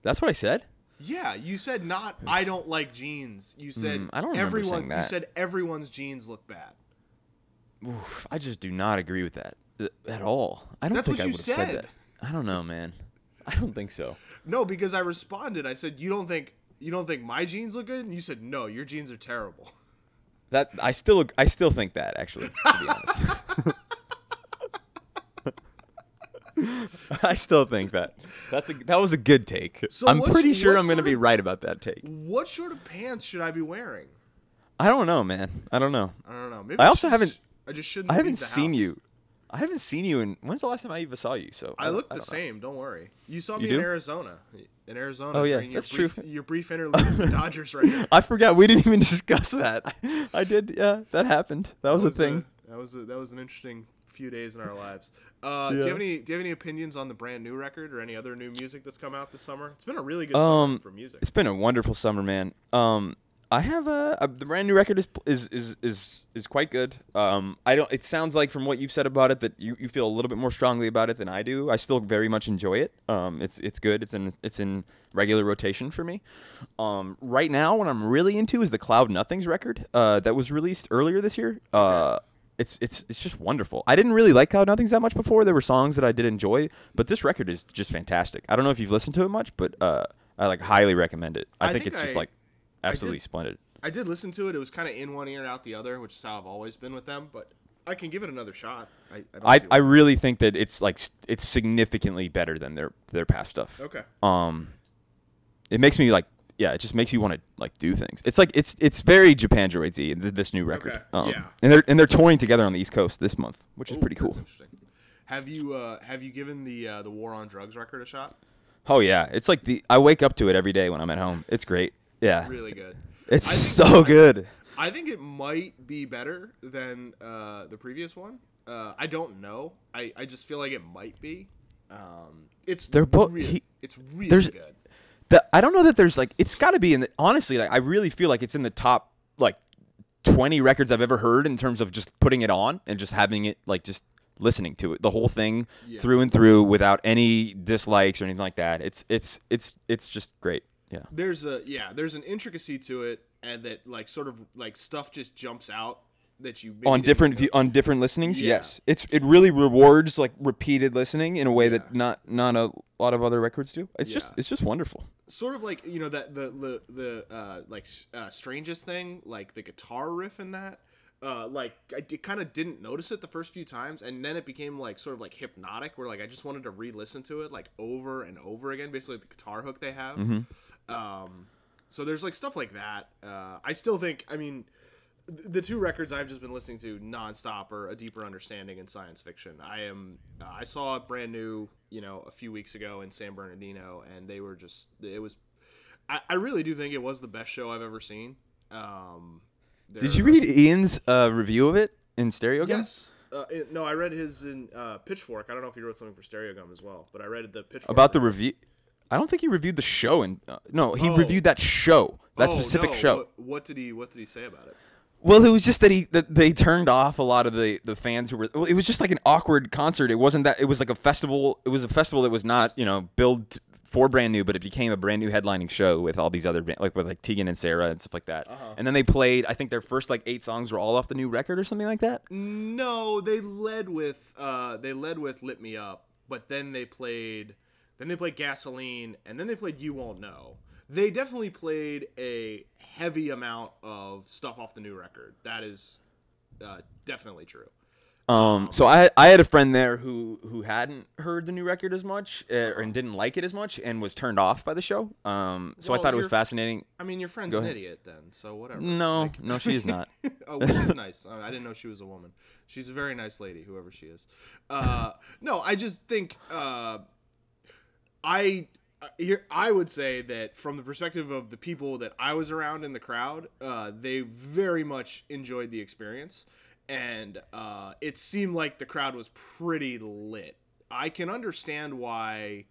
That's what I said? Yeah, you said not, I don't like jeans. You said mm, I don't remember everyone, saying that. You said everyone's jeans look bad. Oof, I just do not agree with that at all. I don't That's think I would said. have said that. I don't know, man. I don't think so. No, because I responded. I said, "You don't think you don't think my jeans look good?" And you said, "No, your jeans are terrible." That I still I still think that, actually, to be honest. I still think that. That's a that was a good take. So I'm pretty sure I'm going to be right about that take. What sort of pants should I be wearing? I don't know, man. I don't know. I don't know. Maybe I also haven't. I just shouldn't. I haven't seen you. I haven't seen you in. When's the last time I even saw you? So I look the same. Don't worry. You saw me in Arizona. In Arizona. Oh yeah, that's true. Your brief interlude with the Dodgers right now. I forgot. We didn't even discuss that. I did. Yeah, that happened. That was a thing. That was a, that was an interesting few days in our lives. Uh, yeah. Do you have any? Do you have any opinions on the brand new record or any other new music that's come out this summer? It's been a really good um, summer for music. It's been a wonderful summer, man. Um, I have a, a the brand new record is is is is, is quite good. Um, I don't. It sounds like from what you've said about it that you, you feel a little bit more strongly about it than I do. I still very much enjoy it. Um, it's it's good. It's in it's in regular rotation for me. Um, right now, what I'm really into is the Cloud Nothings record. Uh, that was released earlier this year. Uh. Okay. It's it's it's just wonderful. I didn't really like Cloud Nothings that much before. There were songs that I did enjoy, but this record is just fantastic. I don't know if you've listened to it much, but uh, I like highly recommend it. I, I think, think it's I, just like absolutely I did, splendid. I did listen to it. It was kind of in one ear and out the other, which is how I've always been with them. But I can give it another shot. I I, I, I really think that it's like it's significantly better than their their past stuff. Okay. Um, it makes me like. Yeah, it just makes you want to like do things. It's like it's it's very Japan Droid Z, this new record. Okay, um, yeah. And they're and they're touring together on the East Coast this month, which Ooh, is pretty cool. That's interesting. Have you uh, have you given the uh, the War on Drugs record a shot? Oh yeah, it's like the I wake up to it every day when I'm at home. It's great. Yeah, it's really good. It's so it, good. I think it might be better than uh, the previous one. Uh, I don't know. I, I just feel like it might be. Um, it's they're both. Really, he, it's really good. The, I don't know that there's like it's got to be in the, honestly like I really feel like it's in the top like twenty records I've ever heard in terms of just putting it on and just having it like just listening to it the whole thing yeah. through and through without any dislikes or anything like that. It's it's it's it's just great. Yeah. There's a yeah, there's an intricacy to it and that like sort of like stuff just jumps out that you on different view, on different listenings. Yeah. Yes. It's it really rewards like repeated listening in a way yeah. that not not a lot of other records do. It's yeah. just it's just wonderful. Sort of like, you know, that the the, the uh, like uh, strangest thing, like the guitar riff in that. Uh, like I d- kind of didn't notice it the first few times, and then it became like sort of like hypnotic, where like I just wanted to re-listen to it like over and over again. Basically, like the guitar hook they have. Mm-hmm. Um, so there's like stuff like that. Uh, I still think. I mean. the two records I've just been listening to nonstop are A Deeper Understanding and Science Fiction. I am uh, I saw it brand new, you know, a few weeks ago in San Bernardino, and they were just it was. I, I really do think it was the best show I've ever seen. Um, Did you read Ian's uh, review of it in Stereo Gum? Yes. Uh, it, no, I read his in uh, Pitchfork. I don't know if he wrote something for Stereo Gum as well, but I read the Pitchfork about the review. I don't think he reviewed the show, and uh, no, he oh. reviewed that show, that oh, specific no. show. What, what did he What did he say about it? Well, it was just that he that they turned off a lot of the, the fans who were. Well, it was just like an awkward concert. It wasn't that. It was like a festival. It was a festival that was not, you know, billed for brand new, but it became a brand new headlining show with all these other band, like with like Tegan and Sarah and stuff like that. Uh-huh. And then they played. I think their first like eight songs were all off the new record or something like that. No, they led with uh, they led with "Lit Me Up," but then they played. Then they played Gasoline, and then they played You Won't Know. They definitely played a heavy amount of stuff off the new record. That is uh, definitely true. Um, so I I had a friend there who, who hadn't heard the new record as much uh, and didn't like it as much and was turned off by the show. Um, so well, I thought it was fascinating. I mean, your friend's an idiot then, so whatever. No, like, no, she is not. Oh, she's nice. I didn't know she was a woman. She's a very nice lady, whoever she is. Uh, no, I just think... Uh, I here I would say that from the perspective of the people that I was around in the crowd, uh, they very much enjoyed the experience, and uh, it seemed like the crowd was pretty lit. I can understand why.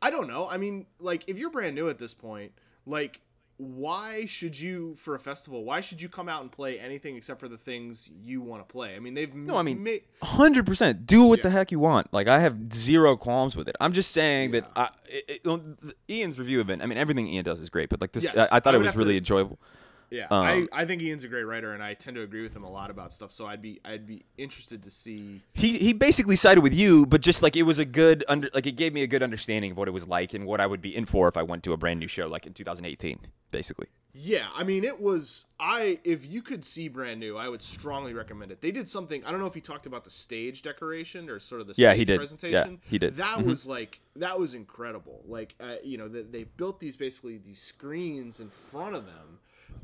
I don't know. I mean, like, if you're brand new at this point, like, why should you, for a festival, why should you come out and play anything except for the things you want to play? I mean, they've... No, I mean, ma- one hundred percent. Do what yeah. the heck you want. Like, I have zero qualms with it. I'm just saying yeah. that I, it, it, Ian's review of it, I mean, everything Ian does is great, but, like, this, yes. I, I thought I it was really to, enjoyable. Yeah, um, I, I think Ian's a great writer, and I tend to agree with him a lot about stuff, so I'd be I'd be interested to see... He he basically sided with you, but just, like, it was a good... under like, it gave me a good understanding of what it was like and what I would be in for if I went to a brand-new show, like, in two thousand eighteen. Basically. Yeah, I mean, it was, I, if you could see brand new, I would strongly recommend it. They did something, I don't know if he talked about the stage decoration or sort of the stage yeah, he did. presentation. Yeah, he did. That mm-hmm. was like, that was incredible. Like, uh, you know, they, they built these, basically these screens in front of them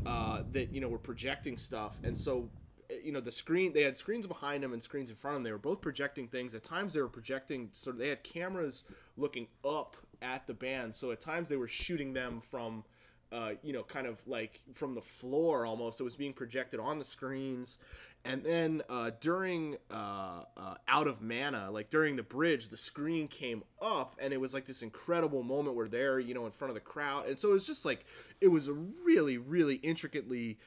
uh, that, you know, were projecting stuff. And so, you know, the screen, they had screens behind them and screens in front of them. They were both projecting things. At times they were projecting, sort of, they had cameras looking up at the band. So at times they were shooting them from, Uh, you know, kind of like from the floor almost. It was being projected on the screens. And then uh, during uh, uh, Out of Mana, like during the bridge, the screen came up and it was like this incredible moment where they're, you know, in front of the crowd. And so it was just like, it was a really, really intricately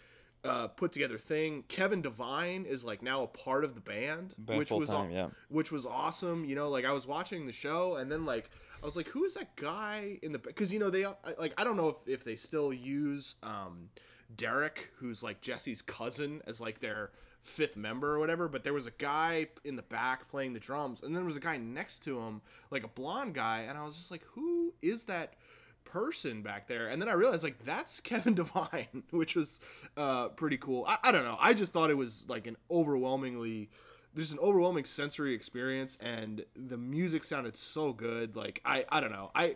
uh, put together thing. Kevin Devine is like now a part of the band, Band which was time, yeah. which was awesome. You know, like I was watching the show and then like, I was like, who is that guy in the... Because, you know, they... Like, I don't know if, if they still use um, Derek, who's, like, Jesse's cousin, as, like, their fifth member or whatever. But there was a guy in the back playing the drums. And then there was a guy next to him, like, a blonde guy. And I was just like, who is that person back there? And then I realized, like, that's Kevin Devine, which was uh, pretty cool. I, I don't know. I just thought it was, like, an overwhelmingly... There's an overwhelming sensory experience, and the music sounded so good. Like, I, I don't know. I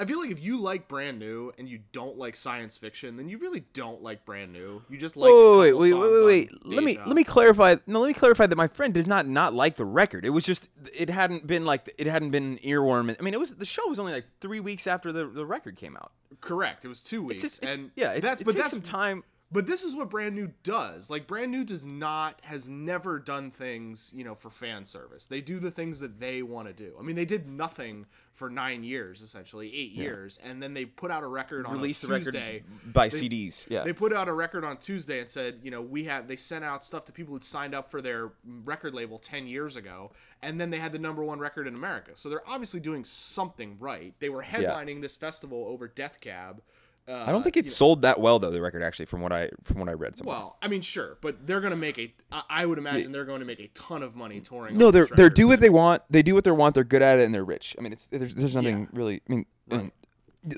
I feel like if you like brand new and you don't like science fiction, then you really don't like brand new. You just like. Oh, wait, wait, wait, wait, wait. Let me let me clarify. No, let me clarify that my friend does not not like the record. It was just it hadn't been like it hadn't been an earworm. I mean, it was the show was only like three weeks after the, the record came out. Correct. It was two weeks, it's just, it's, and yeah, it, that's it but that's some time. But this is what Brand New does. Like, Brand New does not, has never done things, you know, for fan service. They do the things that they want to do. I mean, they did nothing for nine years, essentially, eight yeah. years. And then they put out a record on Released a Tuesday. Released the record by they, C Ds, yeah. They put out a record on Tuesday and said, you know, we have, they sent out stuff to people who signed up for their record label ten years ago. And then they had the number one record in America. So they're obviously doing something right. They were headlining yeah. this festival over Death Cab. Uh, I don't think it you know, sold that well though. The record actually, from what I from what I read, somewhere. Well, I mean, sure, but they're gonna make a. I would imagine yeah. they're going to make a ton of money touring. No, they're they're do what they want. They do what they want. They're good at it, and they're rich. I mean, it's there's there's nothing yeah. really. I mean, right.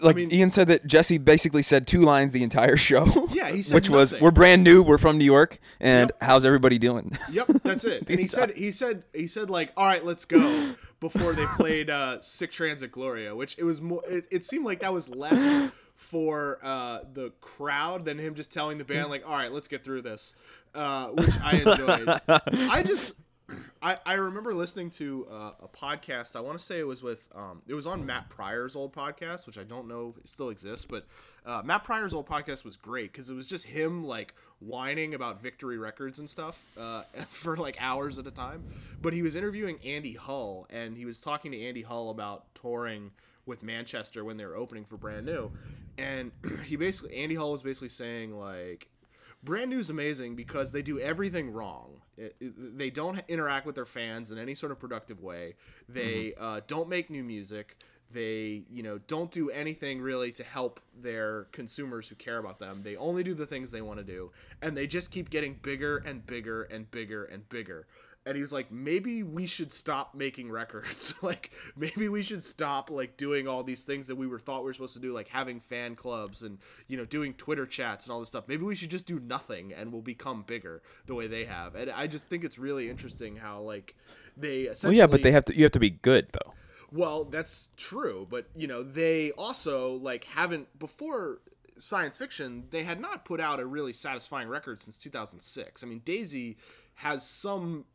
like I mean, Ian said that Jesse basically said two lines the entire show. Yeah, he said which nothing. was we're brand new, we're from New York, and yep. how's everybody doing? Yep, that's it. And he said he said he said like, all right, let's go. Before they played uh, Sick Transit Gloria, which it was more. It, it seemed like that was less. for uh, the crowd than him just telling the band, like, all right, let's get through this, uh, which I enjoyed. I just I, I remember listening to uh, a podcast. I want to say it was with um, it was on Matt Pryor's old podcast, which I don't know if it still exists. But uh, Matt Pryor's old podcast was great because it was just him like whining about Victory Records and stuff uh, for like hours at a time. But he was interviewing Andy Hull, and he was talking to Andy Hull about touring with Manchester when they were opening for Brand New. And he basically Andy Hull was basically saying like, Brand New is amazing because they do everything wrong. It, it, they don't interact with their fans in any sort of productive way. They mm-hmm. uh, don't make new music. They, you know, don't do anything really to help their consumers who care about them. They only do the things they want to do, and they just keep getting bigger and bigger and bigger and bigger. And he was like, maybe we should stop making records. Like, maybe we should stop, like, doing all these things that we were thought we were supposed to do, like having fan clubs and, you know, doing Twitter chats and all this stuff. Maybe we should just do nothing and we'll become bigger the way they have. And I just think it's really interesting how, like, they essentially... Well, yeah, but they have to, you have to be good, though. Well, that's true. But, you know, they also, like, haven't... Before... science fiction, they had not put out a really satisfying record since two thousand six. I mean, Daisy has some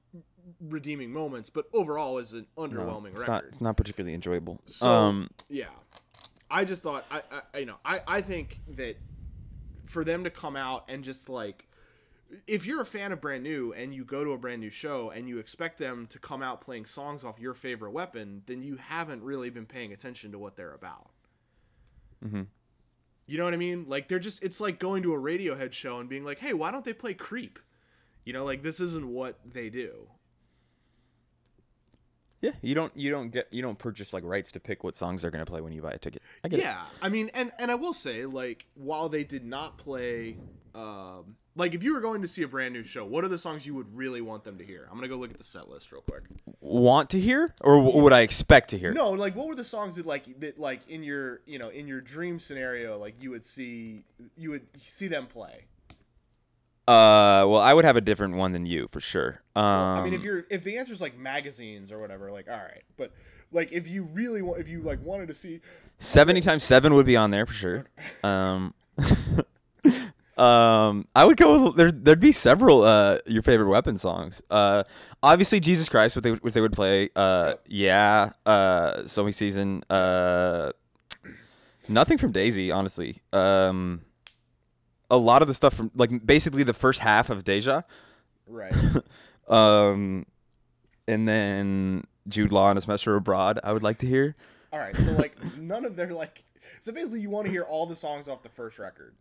redeeming moments, but overall is an underwhelming no, it's record. Not, it's not particularly enjoyable. So, um, yeah, I just thought, I, I you know, I, I think that for them to come out and just like, if you're a fan of Brand New and you go to a Brand New show and you expect them to come out playing songs off Your Favorite Weapon, then you haven't really been paying attention to what they're about. Mm-hmm. You know what I mean? Like, they're just, it's like going to a Radiohead show and being like, hey, why don't they play Creep? You know, like, this isn't what they do. Yeah, you don't, you don't get, you don't purchase, like, rights to pick what songs they're going to play when you buy a ticket. I get yeah, it. I mean, and, and I will say, like, while they did not play, um, like, if you were going to see a Brand New show, what are the songs you would really want them to hear? I'm going to go look at the set list real quick. Want to hear? Or what would I expect to hear? No, like, what were the songs that, like, that, like, in your, you know, in your dream scenario, like, you would see, you would see them play? Uh, well, I would have a different one than you, for sure. Um, I mean, if you're, if the answer's, like, magazines or whatever, like, all right. But, like, if you really want, if you, like, wanted to see... seventy times seven would be on there, for sure. Um... Um, I would go. There, there'd be several uh Your Favorite Weapon songs. Uh, obviously Jesus Christ, which they, which they would play. Uh, yeah. Uh, So Many Season. Uh, nothing from Daisy, honestly. Um, a lot of the stuff from like basically the first half of Deja. Right. um, and then Jude Law and A Semester Abroad. I would like to hear. All right. So like none of their like. So basically, you want to hear all the songs off the first record.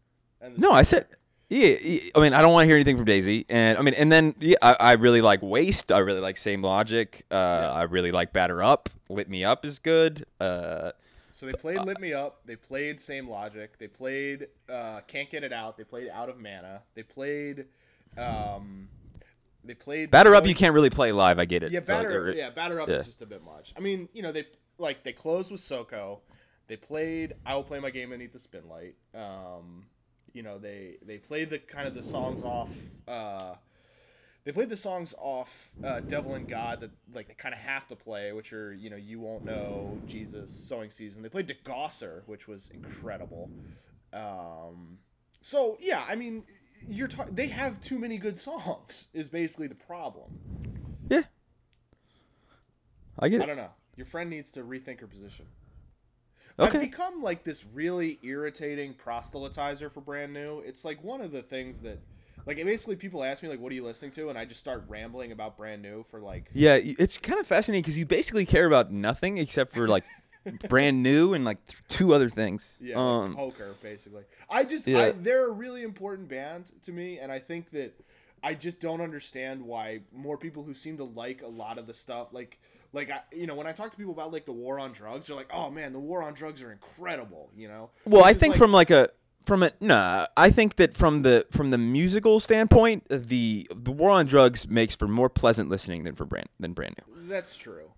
No, I said, yeah, yeah. I mean, I don't want to hear anything from Daisy, and I mean, and then yeah, I, I really like Waste. I really like Same Logic. Uh, yeah. I really like Batter Up. Lit Me Up is good. Uh, so they played uh, Lit Me Up. They played Same Logic. They played uh, Can't Get It Out. They played Out of Mana. They played, um, they played Batter Up. You can't really play live. I get it. Yeah, Batter. So, like, yeah, Batter Up yeah. is just a bit much. I mean, you know, they like they closed with Soko. They played I Will Play My Game Beneath the Spinlight. Um. You know, they, they played the kind of the songs off, uh, they played the songs off uh, Devil and God that like they kind of have to play, which are, you know, You Won't Know, Jesus, Sowing Season. They played DeGosser, which was incredible. Um, so, yeah, I mean, you're ta- they have too many good songs is basically the problem. Yeah. I get it. I don't know. Your friend needs to rethink her position. Okay. I've become, like, this really irritating proselytizer for Brand New. It's, like, one of the things that, like, basically people ask me, like, what are you listening to? And I just start rambling about Brand New for, like... Yeah, it's kind of fascinating because you basically care about nothing except for, like, Brand New and, like, th- two other things. Yeah, um, like poker, basically. I just... Yeah. I, they're a really important band to me, and I think that I just don't understand why more people who seem to like a lot of the stuff, like... Like, I, you know, when I talk to people about, like, the war on drugs, they're like, oh, man, the war on drugs are incredible, you know? Well, I think like, from, like, a – from a – nah, I think that from the from the musical standpoint, the the war on drugs makes for more pleasant listening than for brand than Brand New. That's true.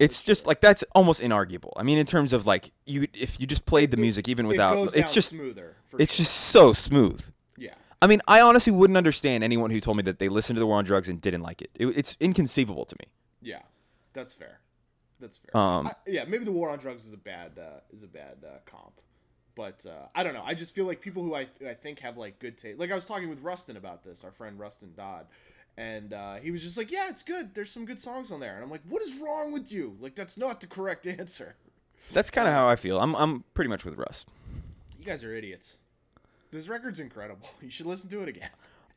It's that's just, true. Like, that's almost inarguable. I mean, in terms of, like, you if you just played the it, music even without – It goes it's down just, smoother. It's sure. just so smooth. Yeah. I mean, I honestly wouldn't understand anyone who told me that they listened to the war on drugs and didn't like it. it it's inconceivable to me. Yeah. That's fair. That's fair. Um, I, yeah, maybe the war on drugs is a bad uh, is a bad uh, comp. But uh, I don't know. I just feel like people who I I think have like good taste. Like I was talking with Rustin about this, our friend Rustin Dodd, and uh, he was just like, "Yeah, it's good. There's some good songs on there." And I'm like, "What is wrong with you? Like that's not the correct answer." That's kind of how I feel. I'm I'm pretty much with Russ. You guys are idiots. This record's incredible. You should listen to it again.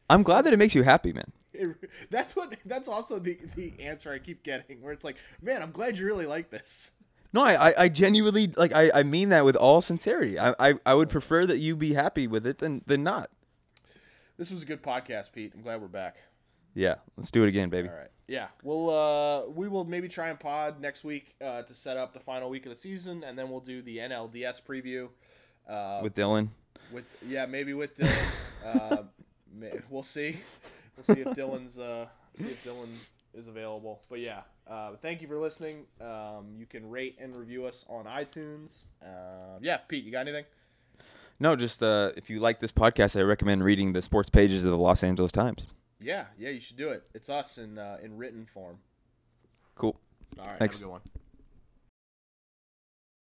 I'm glad that it makes you happy, man. It, that's what. That's also the, the answer I keep getting, where it's like, man, I'm glad you really like this. No, I, I, I genuinely, like, I, I mean that with all sincerity. I, I, I would prefer that you be happy with it than, than not. This was a good podcast, Pete. I'm glad we're back. Yeah, let's do it again, baby. All right. Yeah, we'll, uh, we will maybe try and pod next week uh, to set up the final week of the season, and then we'll do the N L D S preview. Uh, with Dylan? With Yeah, maybe with Dylan. uh, we'll see. We'll see if Dylan's uh, see if Dylan is available. But yeah, uh, thank you for listening. Um, you can rate and review us on iTunes. Uh, yeah, Pete, you got anything? No, just uh, if you like this podcast, I recommend reading the sports pages of the Los Angeles Times. Yeah, yeah, you should do it. It's us in uh, in written form. Cool. All right, thanks. Have a good one.